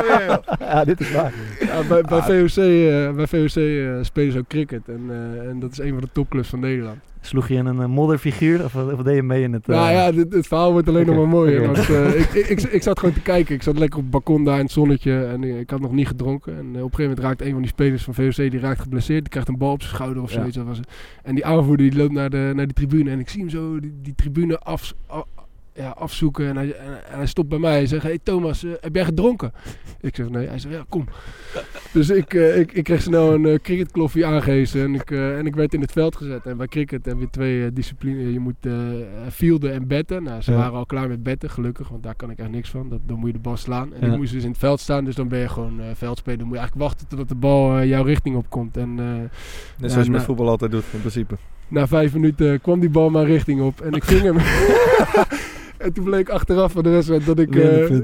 ja, ja, dit is waar. Ja, bij, bij ah. V O C, uh, bij V O C uh, spelen ze ook cricket. En, uh, en dat is een van de topclubs van Nederland. Sloeg je in een modderfiguur? Of wat deed je mee in het... Uh... Nou ja, dit, het verhaal wordt alleen okay. nog maar mooier. Okay. Want, uh, ik, ik, ik, ik zat gewoon te kijken. Ik zat lekker op het balkon daar in het zonnetje. En ik had nog niet gedronken. En op een gegeven moment raakt een van die spelers van V O C... die raakt geblesseerd. Die krijgt een bal op zijn schouder of zoiets. Ja. En die aanvoerder die loopt naar, de, naar die tribune. En ik zie hem zo die, die tribune af, af, ja, afzoeken. En hij, en, en hij stopt bij mij. Hij zegt, hey Thomas, uh, heb jij gedronken? Ik zeg, nee. Hij zegt, ja, kom. Dus ik, uh, ik, ik kreeg snel een uh, cricketkloffie aangehezen en ik, uh, en ik werd in het veld gezet. En bij cricket hebben we twee uh, disciplines. Je moet uh, fielden en betten. Nou, ze ja. waren al klaar met betten, gelukkig, want daar kan ik echt niks van. Dat, dan moet je de bal slaan. En ja. ik moest dus in het veld staan, dus dan ben je gewoon uh, veldspeler. Dan moet je eigenlijk wachten totdat de bal uh, jouw richting opkomt. En, uh, Net ja, zoals je na, met voetbal altijd doet, in principe. Na vijf minuten kwam die bal mijn richting op en ik ving hem. En toen bleek achteraf van de wedstrijd dat ik, uh,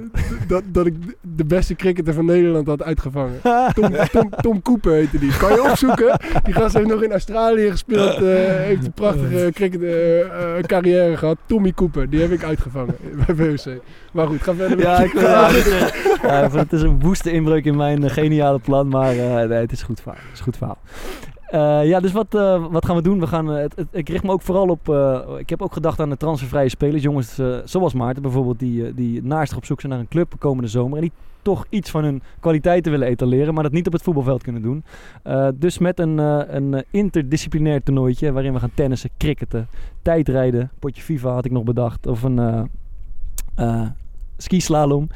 dat, dat ik de beste cricketer van Nederland had uitgevangen. Tom, Tom, Tom Cooper heette die. Kan je opzoeken? Die gast heeft nog in Australië gespeeld. Uh, heeft een prachtige cricket, uh, uh, carrière gehad. Tommy Cooper, die heb ik uitgevangen bij V O C. Maar goed, ga verder. Ja, ik, ja, het, is, ja het is een woeste inbreuk in mijn uh, geniale plan, maar uh, nee, het is goed verhaal. Het is goed verhaal. Uh, ja, dus wat, uh, wat gaan we doen? We gaan, uh, het, het, ik richt me ook vooral op... Uh, ik heb ook gedacht aan de transfervrije spelers. Jongens uh, zoals Maarten bijvoorbeeld, die, uh, die naastig op zoek zijn naar een club komende zomer. En die toch iets van hun kwaliteiten willen etaleren, maar dat niet op het voetbalveld kunnen doen. Uh, dus met een, uh, een interdisciplinair toernooitje waarin we gaan tennissen, cricketen, tijdrijden. Potje FIFA had ik nog bedacht. Of een... Uh, uh, Skislalom.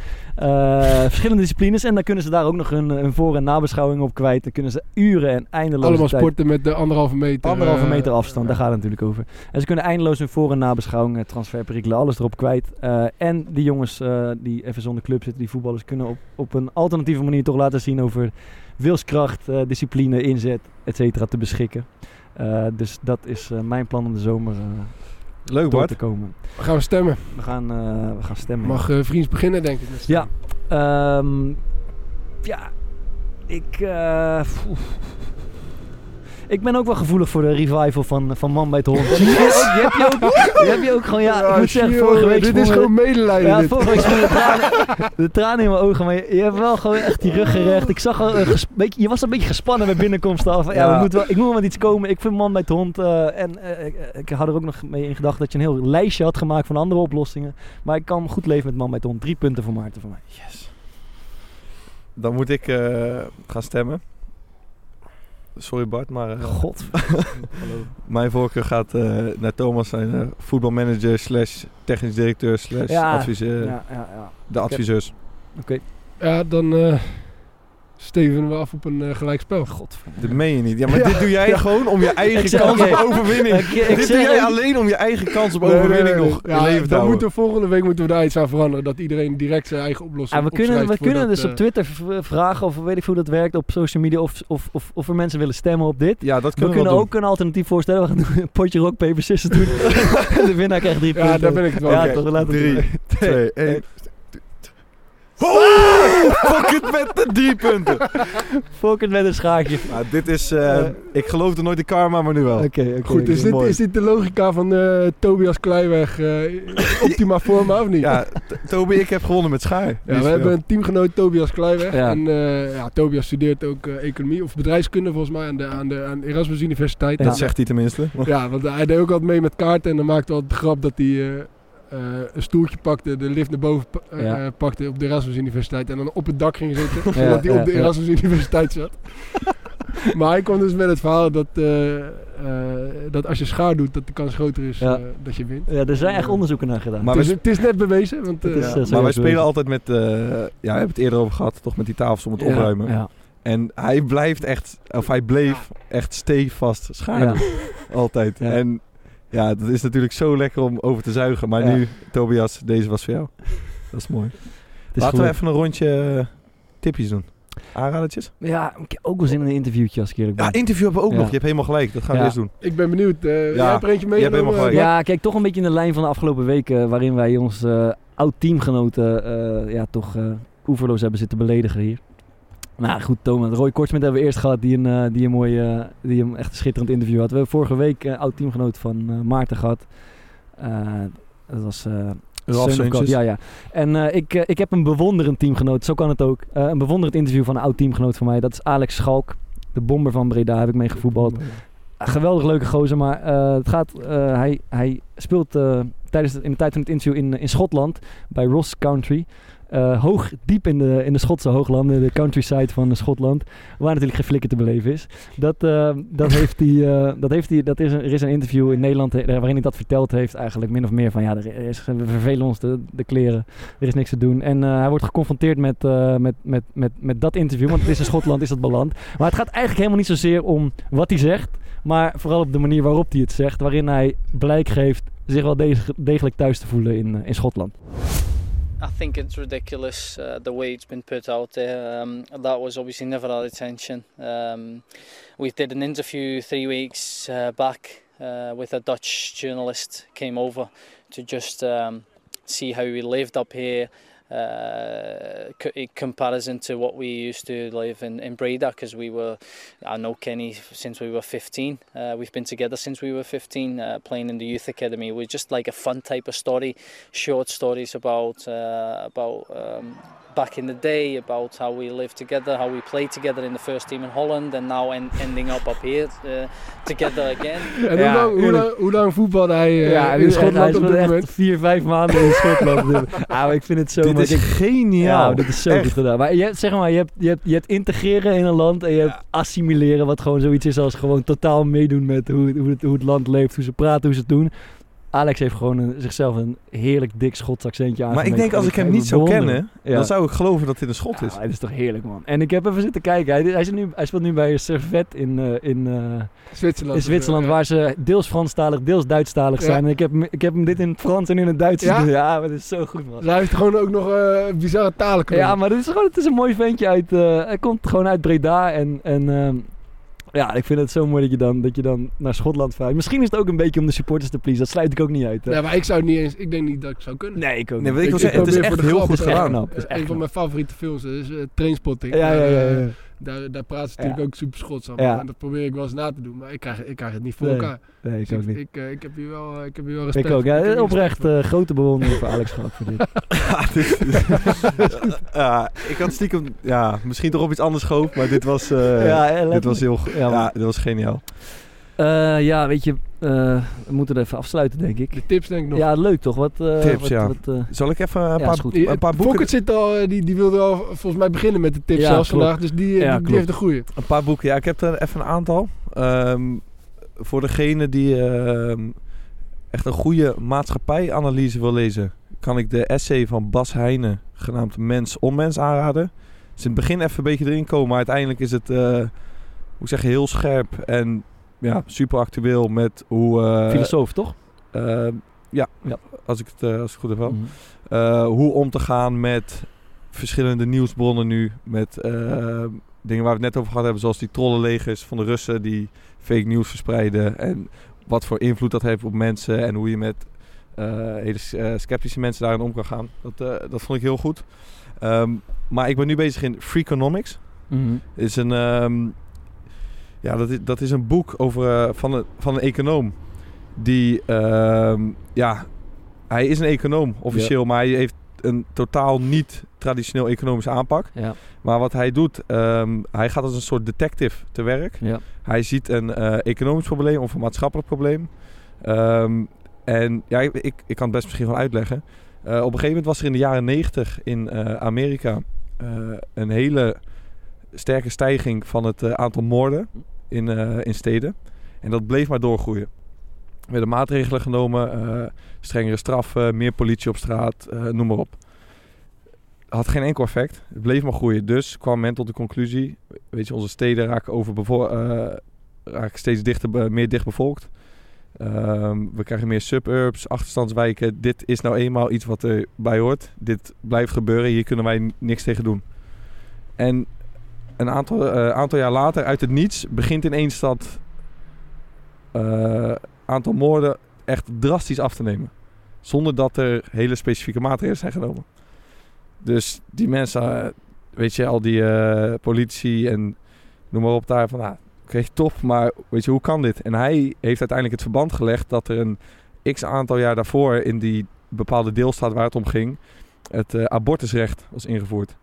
Uh, verschillende disciplines. En dan kunnen ze daar ook nog hun, hun voor- en nabeschouwing op kwijt. Dan kunnen ze uren en eindeloos... Allemaal sporten met de anderhalve meter. Anderhalve meter afstand, uh, daar gaat het natuurlijk over. En ze kunnen eindeloos hun voor- en nabeschouwingen, transferperikelen, alles erop kwijt. Uh, en die jongens uh, die even zonder club zitten, die voetballers, kunnen op, op een alternatieve manier toch laten zien over wilskracht, uh, discipline, inzet, et cetera, te beschikken. Uh, dus dat is uh, mijn plan om de zomer... Uh, Leuk, Bart. Te komen. We gaan stemmen. We gaan, uh, we gaan stemmen. Mag uh, Vriens beginnen, denk ik. Ja. Um, ja. Ik... Uh, ik ben ook wel gevoelig voor de revival van, van Man bij het Hond. Die heb je ook, die heb je ook gewoon... Ja, ja, ik moet zeggen, vorige week... Dit is gewoon medelijden. Ja, vorige week de tranen, de tranen in mijn ogen. Maar je, je hebt wel gewoon echt die rug gerecht. Ik zag al een ges, beetje, je was een beetje gespannen bij binnenkomst af. Ja, ja. We moeten wel, ik moet wel met iets komen. Ik vind Man bij het Hond. Uh, en uh, ik, ik had er ook nog mee in gedacht dat je een heel lijstje had gemaakt van andere oplossingen. Maar ik kan goed leven met Man bij het Hond. Drie punten voor Maarten voor mij. Yes. Dan moet ik uh, gaan stemmen. Sorry Bart, maar... Uh, God. Mijn voorkeur gaat uh, naar Thomas, zijn uh, voetbalmanager slash technisch directeur slash ja, adviseur. Ja, ja, ja. De adviseurs. Oké. Okay. Ja, dan uh, stevenen we af op een uh, gelijkspel. Godverdomme. Dat meen je niet. Ja, maar ja. dit doe jij ja. gewoon om je eigen zeg, kans okay. op overwinning. Ik, ik, dit ik doe jij ik... alleen om je eigen kans op overwinning nee, nog ja, in leven te houden. Moeten, volgende week moeten we daar iets aan veranderen. Dat iedereen direct zijn eigen oplossing ja, we kunnen, we kunnen dat, dus uh, op Twitter vragen of we weet ik hoe dat werkt op social media. Of, of, of, of er mensen willen stemmen op dit. Ja, dat kunnen we, we kunnen ook doen. Een alternatief voorstellen. We gaan doen, een potje rock, paper, scissors doen. De winnaar krijgt drie punten. Ja, daar ben ik het wel. Ja, toch, laten drie, twee, één. Oh! Fokkert met de drie punten. Fokkert met een schaakje. Nou, dit is, uh, uh, ik geloofde nooit in karma, maar nu wel. Oké, okay, okay, goed. Okay, is, dit, is dit de logica van uh, Tobias Kluiweg uh, optima forma of niet? Ja, t- Toby, ik heb gewonnen met schaar. Ja, we hebben een teamgenoot Tobias Kluiweg. Ja. En uh, ja, Tobias studeert ook uh, economie of bedrijfskunde volgens mij aan de, aan de aan Erasmus Universiteit. Ja. Dat zegt hij tenminste. Ja, want hij deed ook altijd mee met kaarten en dan maakte altijd de grap dat hij... Uh, Uh, een stoeltje pakte, de lift naar boven uh, ja. pakte op de Erasmus Universiteit en dan op het dak ging zitten, ja, omdat hij ja, op de ja. Erasmus Universiteit zat. Maar hij kwam dus met het verhaal dat, uh, uh, dat als je schaar doet, dat de kans groter is ja. uh, dat je wint. Ja, er zijn echt onderzoeken naar gedaan. Maar het, is, sp- het is net bewezen. Want, uh, is, ja. uh, maar wij spelen altijd met, uh, ja, we hebben het eerder over gehad, toch met die tafels om het ja. opruimen. Ja. En hij blijft echt, of hij bleef echt stevast schaar doen. Ja. Altijd. Ja. En ja, dat is natuurlijk zo lekker om over te zuigen. Maar ja. nu, Tobias, deze was voor jou. Dat is mooi. Is Laten goed. we even een rondje tipjes doen. Aanradertjes? Ja, ik heb ook wel zin in een interviewtje als ik eerlijk ben. Ja, interview hebben we ook ja. nog. Je hebt helemaal gelijk. Dat gaan ja. we eens doen. Ik ben benieuwd. Uh, ja. Jij hebt er eentje meegenomen? Ja, kijk, toch een beetje in de lijn van de afgelopen weken... Uh, waarin wij ons uh, oud-teamgenoten uh, ja, toch uh, oeverloos hebben zitten beledigen hier. Nou goed, Thomas. Roy Kortsmit hebben we eerst gehad die een, uh, die een, mooie, uh, die een echt schitterend interview had. We hebben vorige week uh, oud-teamgenoot van uh, Maarten gehad. Uh, dat was... Uh, God, ja, ja. En uh, ik, uh, ik heb een bewonderend teamgenoot, zo kan het ook. Uh, een bewonderend interview van een oud-teamgenoot van mij. Dat is Alex Schalk, de bomber van Breda, heb ik mee gevoetbald. Geweldig leuke gozer, maar uh, het gaat, uh, hij, hij speelt uh, tijdens, in de tijd van het interview in, in Schotland bij Ross Country. Uh, hoog, diep in de, in de Schotse hooglanden, de countryside van Schotland, waar natuurlijk geen flikker te beleven is. Dat, uh, dat heeft hij, uh, dat heeft hij, dat is een, er is een interview in Nederland waarin hij dat verteld heeft eigenlijk, min of meer van ja, er is, we vervelen ons de, de kleren, er is niks te doen. En uh, hij wordt geconfronteerd met, uh, met, met, met, met dat interview, want het is in Schotland, is dat beland. Maar het gaat eigenlijk helemaal niet zozeer om wat hij zegt, maar vooral op de manier waarop hij het zegt, waarin hij blijk geeft zich wel deg- degelijk thuis te voelen in, uh, in Schotland. I think it's ridiculous uh, the way it's been put out there. Um, that was obviously never our intention. Um, we did an interview three weeks uh, back uh, with a Dutch journalist, came over to just um, see how we lived up here uh, c- in comparison to what we used to live in, in Breda, because we were, I know Kenny since we were fifteen. Uh, we've been together since we were fifteen, uh, playing in the youth academy. We're just like a fun type of story, short stories about uh, about um, back in the day, about how we lived together, how we played together in the first team in Holland, and now en- ending up up here uh, together again. En ja, hoe, lang, hoe, lang, hoe lang voetbalde hij uh, ja, in Schotland op dit moment? Vier, vijf maanden in Schotland. Ah, ik vind het zo. Dit is geniaal. Ja, dit is zo goed gedaan. Maar je hebt, zeg maar, je hebt, je hebt, je hebt integreren in een land en je hebt assimileren, wat gewoon zoiets is als gewoon totaal meedoen met hoe, hoe, het, hoe het land leeft, hoe ze praten, hoe ze het doen. Alex heeft gewoon een, zichzelf een heerlijk dik Schots accentje aan. Maar ik denk als ik hem niet zou kennen, ja. dan zou ik geloven dat dit een Schot ja, is. Hij is toch heerlijk, man. En ik heb even zitten kijken. Hij, hij, zit nu, hij speelt nu bij Servette in, uh, in, uh, Zwitserland, in Zwitserland, ja. waar ze deels Franstalig, deels Duitsstalig ja. zijn. En ik heb, ik heb hem dit in het Frans en in het Duits ja? ja, maar dat is zo goed, man. Dus hij heeft gewoon ook nog uh, bizarre talen. Ja, maar het is gewoon, het is een mooi ventje uit... Uh, hij komt gewoon uit Breda en... en uh, ja, ik vind het zo mooi dat je dan, dat je dan naar Schotland vaart. Misschien is het ook een beetje om de supporters te pleasen. Dat sluit ik ook niet uit. Hè? Ja, maar ik zou het niet eens... Ik denk niet dat ik zou kunnen. Nee, ik ook niet. Nee, wat ik wil zeggen, het is echt heel goed gedaan. Het is echt een van mijn favoriete films is uh, Trainspotting. Ja, ja, ja. ja. Uh, daar, daar praten ze ja. natuurlijk ook super Schots aan. Ja. En dat probeer ik wel eens na te doen. Maar ik krijg, ik krijg het niet voor nee. elkaar. Nee, ik dus ook niet. Ik, uh, ik heb hier wel, uh, ik heb hier wel respect. Ik ook. Ja, ik oprecht uh, grote bewondering voor Alex gehad voor dit. Ja, dit, dit ja, ik had stiekem... Ja, misschien toch op iets anders gehoopt. Maar dit was, uh, ja, dit was heel goed. Ja, ja, dat was geniaal. Uh, ja, weet je, uh, we moeten het even afsluiten, denk ik. De tips denk ik nog. Ja, leuk toch? Wat, uh, tips, wat, ja. Wat, uh... Zal ik even een, ja, paar, b- een paar boeken... Fokkert zit al, die, die wilde al volgens mij beginnen met de tips ja, zelfs vandaag. Dus die, ja, die, die heeft de goeie. Een paar boeken, ja. Ik heb er even een aantal. Um, voor degene die uh, echt een goede maatschappijanalyse wil lezen, kan ik de essay van Bas Heijnen, genaamd Mens Onmens, aanraden. Dus in het begin even een beetje erin komen. Maar uiteindelijk is het, uh, hoe ik zeg, heel scherp. En ja, super actueel met hoe... Uh, filosoof, toch? Uh, ja, ja, als ik het, uh, als ik het goed heb wel. Mm-hmm. Uh, hoe om te gaan met verschillende nieuwsbronnen nu. Met uh, ja. dingen waar we het net over gehad hebben. Zoals die trollenlegers van de Russen die fake nieuws verspreiden. En wat voor invloed dat heeft op mensen. En hoe je met uh, hele uh, sceptische mensen daarin om kan gaan. Dat, uh, dat vond ik heel goed. Um, maar ik ben nu bezig in Freakonomics. Mm-hmm. Is een, um, ja, dat, is, dat is een boek over, uh, van, een, van een econoom. Die, uh, ja, hij is een econoom officieel, ja. maar hij heeft een totaal niet traditioneel economische aanpak. Ja. Maar wat hij doet, um, hij gaat als een soort detective te werk. Ja. Hij ziet een uh, economisch probleem of een maatschappelijk probleem. Um, en ja, ik, ik, ik kan het best misschien gewoon uitleggen. Uh, op een gegeven moment was er in de jaren negentig in uh, Amerika uh, een hele sterke stijging van het uh, aantal moorden in, uh, in steden. En dat bleef maar doorgroeien. Er werden maatregelen genomen, uh, strengere straffen, meer politie op straat, uh, noem maar op. Had geen enkel effect, het bleef maar groeien. Dus kwam men tot de conclusie, weet je, onze steden raken, overbevo- uh, raken steeds dichter, meer dichtbevolkt. Um, we krijgen meer suburbs, achterstandswijken. Dit is nou eenmaal iets wat erbij hoort. Dit blijft gebeuren, hier kunnen wij niks tegen doen. En een aantal, uh, aantal jaar later, uit het niets, begint in één stad... Uh, aantal moorden echt drastisch af te nemen. Zonder dat er hele specifieke maatregelen zijn genomen. Dus die mensen, uh, weet je, al die uh, politie en noem maar op daar van... Ah, oké, okay, top, maar weet je, hoe kan dit? En hij heeft uiteindelijk het verband gelegd dat er een x-aantal jaar daarvoor... in die bepaalde deelstaat waar het om ging, het uh, abortusrecht was ingevoerd.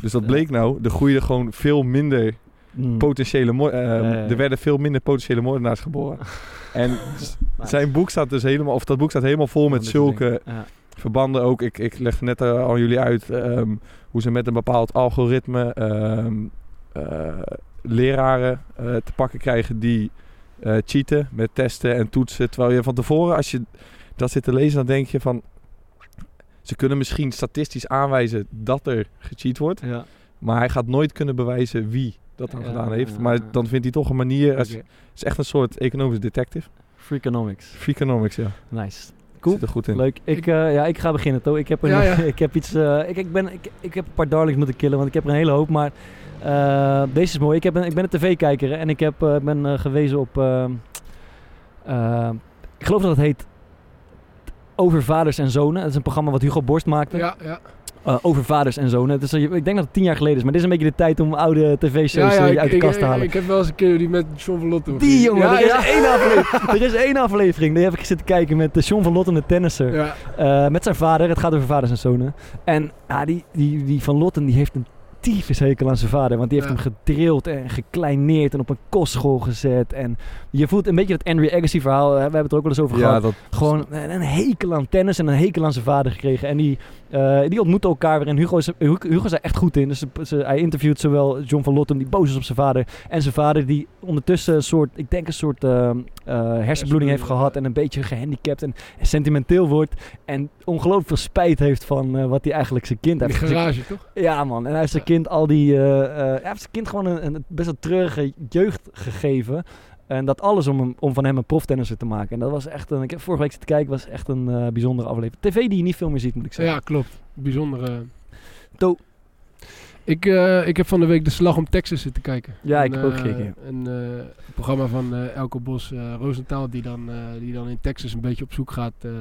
Dus dat bleek nou, er groeide gewoon veel minder... Mm. potentiële mo- uh, nee, nee. Er werden veel minder potentiële moordenaars geboren. En nice. zijn boek staat dus helemaal, of dat boek staat helemaal vol met zulke ja. verbanden ook. Ik, ik leg net aan jullie uit um, hoe ze met een bepaald algoritme um, uh, leraren uh, te pakken krijgen die uh, cheaten met testen en toetsen. Terwijl je van tevoren, als je dat zit te lezen, dan denk je van ze kunnen misschien statistisch aanwijzen dat er gecheat wordt. Ja. Maar hij gaat nooit kunnen bewijzen wie dat dan ja, gedaan heeft. Ja, ja. Maar dan vindt hij toch een manier... Het okay. is echt een soort economische detective. Freakonomics. Freakonomics, ja. Nice. Cool. Zit er goed in. Leuk. Ik, uh, ja, ik ga beginnen, toch? Ik heb, een, ja, ja. ik heb iets... Uh, ik, ik, ben, ik, ik heb een paar darlings moeten killen, want ik heb er een hele hoop. Maar uh, deze is mooi. Ik, heb een, ik ben een tv-kijker en ik heb, uh, ben uh, gewezen op... Uh, uh, ik geloof dat het heet... Over vaders en zonen. Dat is een programma wat Hugo Borst maakte. Ja, ja. Uh, over vaders en zonen. Dus, ik denk dat het tien jaar geleden is, maar dit is een beetje de tijd om oude tv-shows ja, ja, uit ik, de kast ik, te halen. Ik, ik heb wel eens een keer die met John van Lotten. Die jongen, ja, er, ja. Is één aflevering, er is één aflevering. Die heb ik zitten kijken met John van Lotten, de tennisser. Ja. Uh, met zijn vader. Het gaat over vaders en zonen. En uh, die, die, die van Lotten die heeft een tyfushekel aan zijn vader, want die heeft ja. hem gedrild en gekleineerd en op een kostschool gezet. En je voelt een beetje dat Henry Agassi verhaal, hè, we hebben het er ook wel eens over ja, gehad. Dat... Gewoon een hekel aan tennis en een hekel aan zijn vader gekregen. En die, uh, die ontmoeten elkaar weer. En Hugo is, Hugo is daar echt goed in. Dus ze, hij interviewt zowel John van Lotten, die boos is op zijn vader, en zijn vader die ondertussen een soort, ik denk een soort uh, uh, hersenbloeding, hersenbloeding heeft gehad en een beetje gehandicapt en sentimenteel wordt. En ongelooflijk veel spijt heeft van uh, wat hij eigenlijk zijn kind heeft. Die garage, dus ik, toch? Ja man, en hij heeft zijn ja. kind al die... Uh, uh, hij heeft zijn kind gewoon een, een best wel treurige jeugd gegeven. En dat alles om, hem, om van hem een proftennisser te maken. En dat was echt een... Ik heb vorige week zitten kijken. Was echt een uh, bijzondere aflevering. T V die je niet veel meer ziet, moet ik zeggen. Ja, klopt. Bijzondere... To. Ik, uh, ik heb van de week De Slag om Texas zitten kijken. Ja, en, ik heb ook gekeken. Ja. Een uh, programma van uh, Elke Bos uh, Rosenthal die dan, uh, die dan in Texas een beetje op zoek gaat. Uh,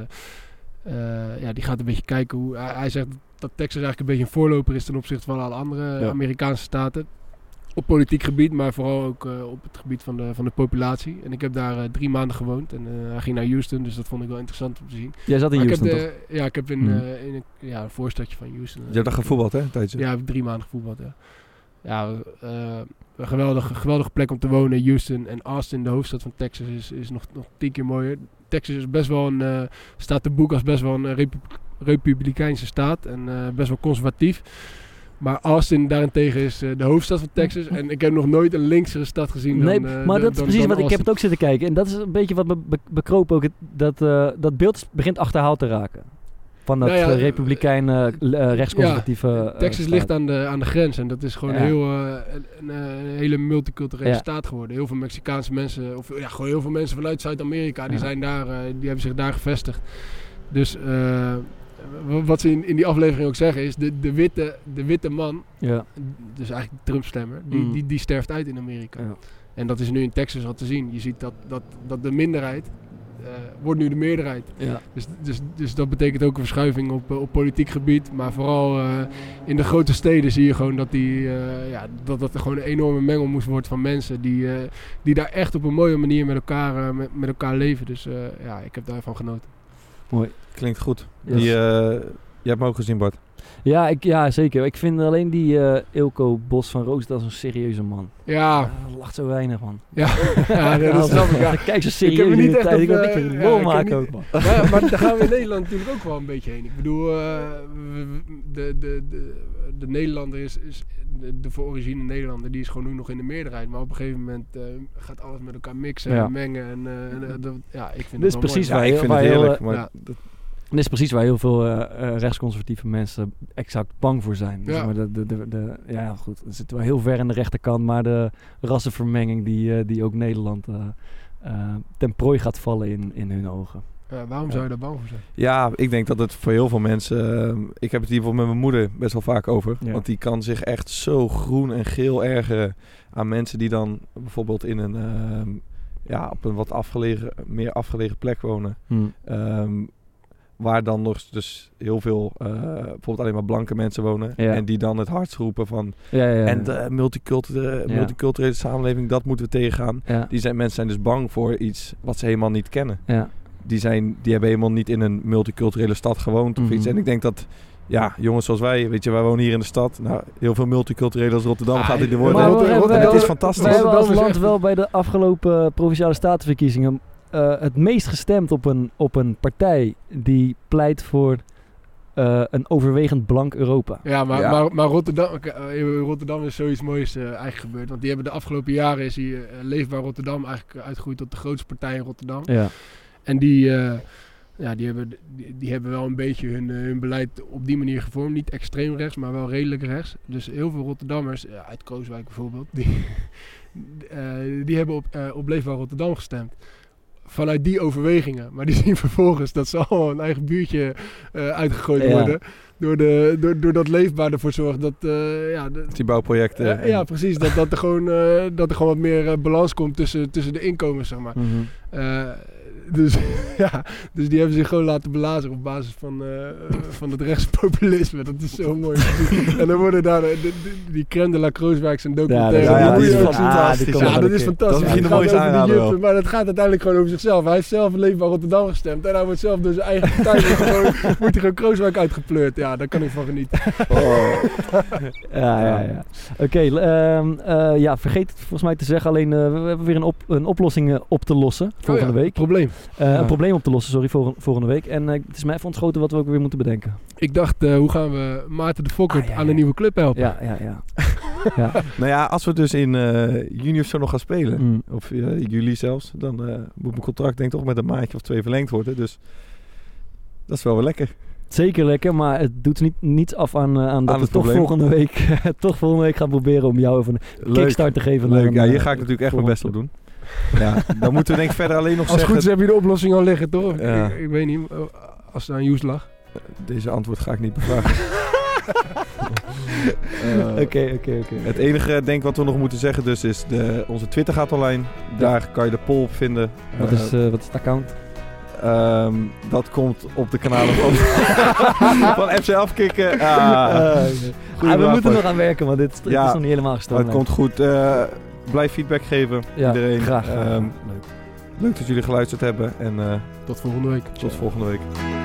uh, ja, die gaat een beetje kijken hoe... Uh, hij zegt... dat Texas eigenlijk een beetje een voorloper is ten opzichte van alle andere ja. Amerikaanse staten. Op politiek gebied, maar vooral ook uh, op het gebied van de, van de populatie. En ik heb daar uh, drie maanden gewoond en uh, hij ging naar Houston, dus dat vond ik wel interessant om te zien. Jij zat in maar Houston, ik heb de, toch? Ja, ik heb in, hmm. uh, in een, ja, een voorstadje van Houston. Je hebt daar gevoetbald, hè? Tijdens. Ja, heb ik drie maanden gevoetbald, ja. Ja, uh, een geweldige, geweldige plek om te wonen. Houston en Austin, de hoofdstad van Texas, is, is nog, nog tien keer mooier. Texas is best wel een, uh, staat te boek als best wel een republiek. Republikeinse staat en uh, best wel conservatief. Maar Austin daarentegen is uh, de hoofdstad van Texas. En ik heb nog nooit een linksere stad gezien dan Austin. Nee, uh, maar de, dat is dan, precies dan wat Austin. Ik heb het ook zitten kijken. En dat is een beetje wat me be- bekroop ook. Het, dat, uh, dat beeld begint achterhaald te raken. van dat nou ja, republikein uh, uh, rechtsconservatieve... Ja, Texas uh, ligt aan de, aan de grens en dat is gewoon ja. heel, uh, een, een, een hele multiculturele ja. staat geworden. Heel veel Mexicaanse mensen, of ja, gewoon heel veel mensen vanuit Zuid-Amerika, ja. die zijn daar, uh, die hebben zich daar gevestigd. Dus uh, wat ze in, in die aflevering ook zeggen is, de, de, witte, de witte man, ja. dus eigenlijk de Trump-stemmer, die, mm. die, die sterft uit in Amerika. Ja. En dat is nu in Texas al te zien. Je ziet dat, dat, dat de minderheid... Uh, wordt nu de meerderheid. Ja. Dus, dus, dus dat betekent ook een verschuiving op, op politiek gebied. Maar vooral uh, in de grote steden zie je gewoon dat, die, uh, ja, dat, dat er gewoon een enorme mengelmoes wordt van mensen. Die, uh, die daar echt op een mooie manier met elkaar, uh, met, met elkaar leven. Dus uh, ja, ik heb daarvan genoten. Mooi. Klinkt goed. Yes. Die, uh, je hebt hem ook gezien, Bart. Ja, ik, ja, zeker. Ik vind alleen die uh, Eelco Bos van Roos, dat is een serieuze man. Ja. Uh, lacht zo weinig, man. Ja, ja nee, dat snap ik. Ja. Kijk, zo serieus in de tijd. Ik wil niks van lol maken ook, man. Ja, maar daar gaan we in Nederland natuurlijk ook wel een beetje heen. Ik bedoel, uh, de, de, de, de Nederlander is, is de, de voor origine Nederlander, die is gewoon nu nog in de meerderheid. Maar op een gegeven moment uh, gaat alles met elkaar mixen en ja. mengen. En, uh, en, uh, ja, ik vind dit het wel mooi. Ja, ik vind het heerlijk, maar... Ja. Dat, En dit is precies waar heel veel uh, uh, rechtsconservatieve mensen exact bang voor zijn. Ja. Zeg maar de, de, de, de, ja, goed. Het zit wel heel ver aan de rechterkant, maar de rassenvermenging die, uh, die ook Nederland uh, uh, ten prooi gaat vallen in, in hun ogen. Ja, waarom zou je daar bang voor zijn? Ja, ik denk dat het voor heel veel mensen... Uh, ik heb het hier bijvoorbeeld met mijn moeder best wel vaak over. Ja. Want die kan zich echt zo groen en geel ergeren aan mensen die dan bijvoorbeeld in een, uh, ja, op een wat afgelegen, meer afgelegen plek wonen. Hmm. Um, Waar dan nog dus heel veel, uh, bijvoorbeeld alleen maar blanke mensen wonen. Ja. En die dan het hardst roepen van... Ja, ja, ja. En de multiculturele, ja. multiculturele samenleving, dat moeten we tegengaan. Ja. Die zijn, mensen zijn dus bang voor iets wat ze helemaal niet kennen. Ja. Die, zijn, die hebben helemaal niet in een multiculturele stad gewoond of mm-hmm. iets. En ik denk dat... Ja, jongens zoals wij, weet je, wij wonen hier in de stad. Nou, heel veel multicultureel als Rotterdam ah, gaat dit worden. Maar Rotterdam, Rotterdam, Rotterdam, het is fantastisch. We hebben als land wel bij de afgelopen provinciale statenverkiezingen... Uh, het meest gestemd op een, op een partij die pleit voor uh, een overwegend blank Europa. Ja, maar, ja. maar, maar Rotterdam, uh, Rotterdam is zoiets moois uh, eigenlijk gebeurd. Want die hebben de afgelopen jaren is hier, uh, Leefbaar Rotterdam eigenlijk uitgegroeid tot de grootste partij in Rotterdam. Ja. En die... Uh, Ja, die hebben, die, die hebben wel een beetje hun, hun beleid op die manier gevormd. Niet extreem rechts, maar wel redelijk rechts. Dus heel veel Rotterdammers, uit Crooswijk bijvoorbeeld, die, uh, die hebben op, uh, op Leefbaar Rotterdam gestemd. Vanuit die overwegingen. Maar die zien vervolgens dat ze allemaal een eigen buurtje uh, uitgegooid ja. worden. Door, de, door, door dat Leefbaar ervoor zorgt dat... Uh, ja, de, die bouwprojecten. Uh, ja, precies. Dat, dat, er gewoon, uh, dat er gewoon wat meer uh, balans komt tussen, tussen de inkomens, zeg maar. Mm-hmm. Uh, Dus, ja, dus die hebben zich gewoon laten belazen op basis van, uh, van het rechtspopulisme. Dat is zo mooi. En dan worden daar de, de, die crème de la Crooswijk zijn documentaire. Ja, ja, ja, die is fantastisch. Ja, dat is fantastisch. Dat is ja, gaat aanraden, jutten, maar dat gaat uiteindelijk gewoon over zichzelf. Hij heeft zelf een Leefbaar Rotterdam gestemd. En hij wordt zelf door zijn eigen partij. Gewoon, wordt hij gewoon Crooswijk uitgepleurd. Ja, daar kan ik van genieten. Oh. Ja, ja, ja. Oké, okay, um, uh, ja, vergeet het volgens mij te zeggen. Alleen uh, we hebben weer een, op, een oplossing op te lossen volgende oh, ja. week. Probleem. Uh, ja. Een probleem op te lossen, sorry, volgende, volgende week. En uh, het is mij even ontschoten wat we ook weer moeten bedenken. Ik dacht, uh, hoe gaan we Maarten de Fokkert ah, ja, ja. aan een nieuwe club helpen? Ja, ja, ja. ja. Nou ja, als we dus in uh, juni of zo nog gaan spelen, mm. of uh, juli zelfs, dan uh, moet mijn contract denk ik toch met een maandje of twee verlengd worden. Dus dat is wel weer lekker. Zeker lekker, maar het doet niet, niets af aan, uh, aan dat aan we toch volgende, week, toch volgende week gaan proberen om jou even een kickstart te geven. Leuk, een, ja, hier ga ik natuurlijk echt mijn best op doen. Ja, dan moeten we denk ik verder alleen nog als zeggen... Als goed is heb je de oplossing al liggen, toch? Ja. Ik, ik weet niet, als het aan Joes lag. Deze antwoord ga ik niet bevragen. Oké, oké, oké. Het enige, denk ik, wat we nog moeten zeggen dus is... De, onze Twitter gaat online. Daar ja. kan je de poll op vinden. Wat is, uh, wat is het account? Um, dat komt op de kanalen van, van F C Afkikken. Ah, uh, okay. ah, we moeten nog aan werken, want dit, ja, dit is nog niet helemaal gestart. Het komt goed... Uh, Blijf feedback geven, ja, iedereen. Graag. Um, leuk. leuk dat jullie geluisterd hebben. En uh, tot volgende week. Tot volgende week.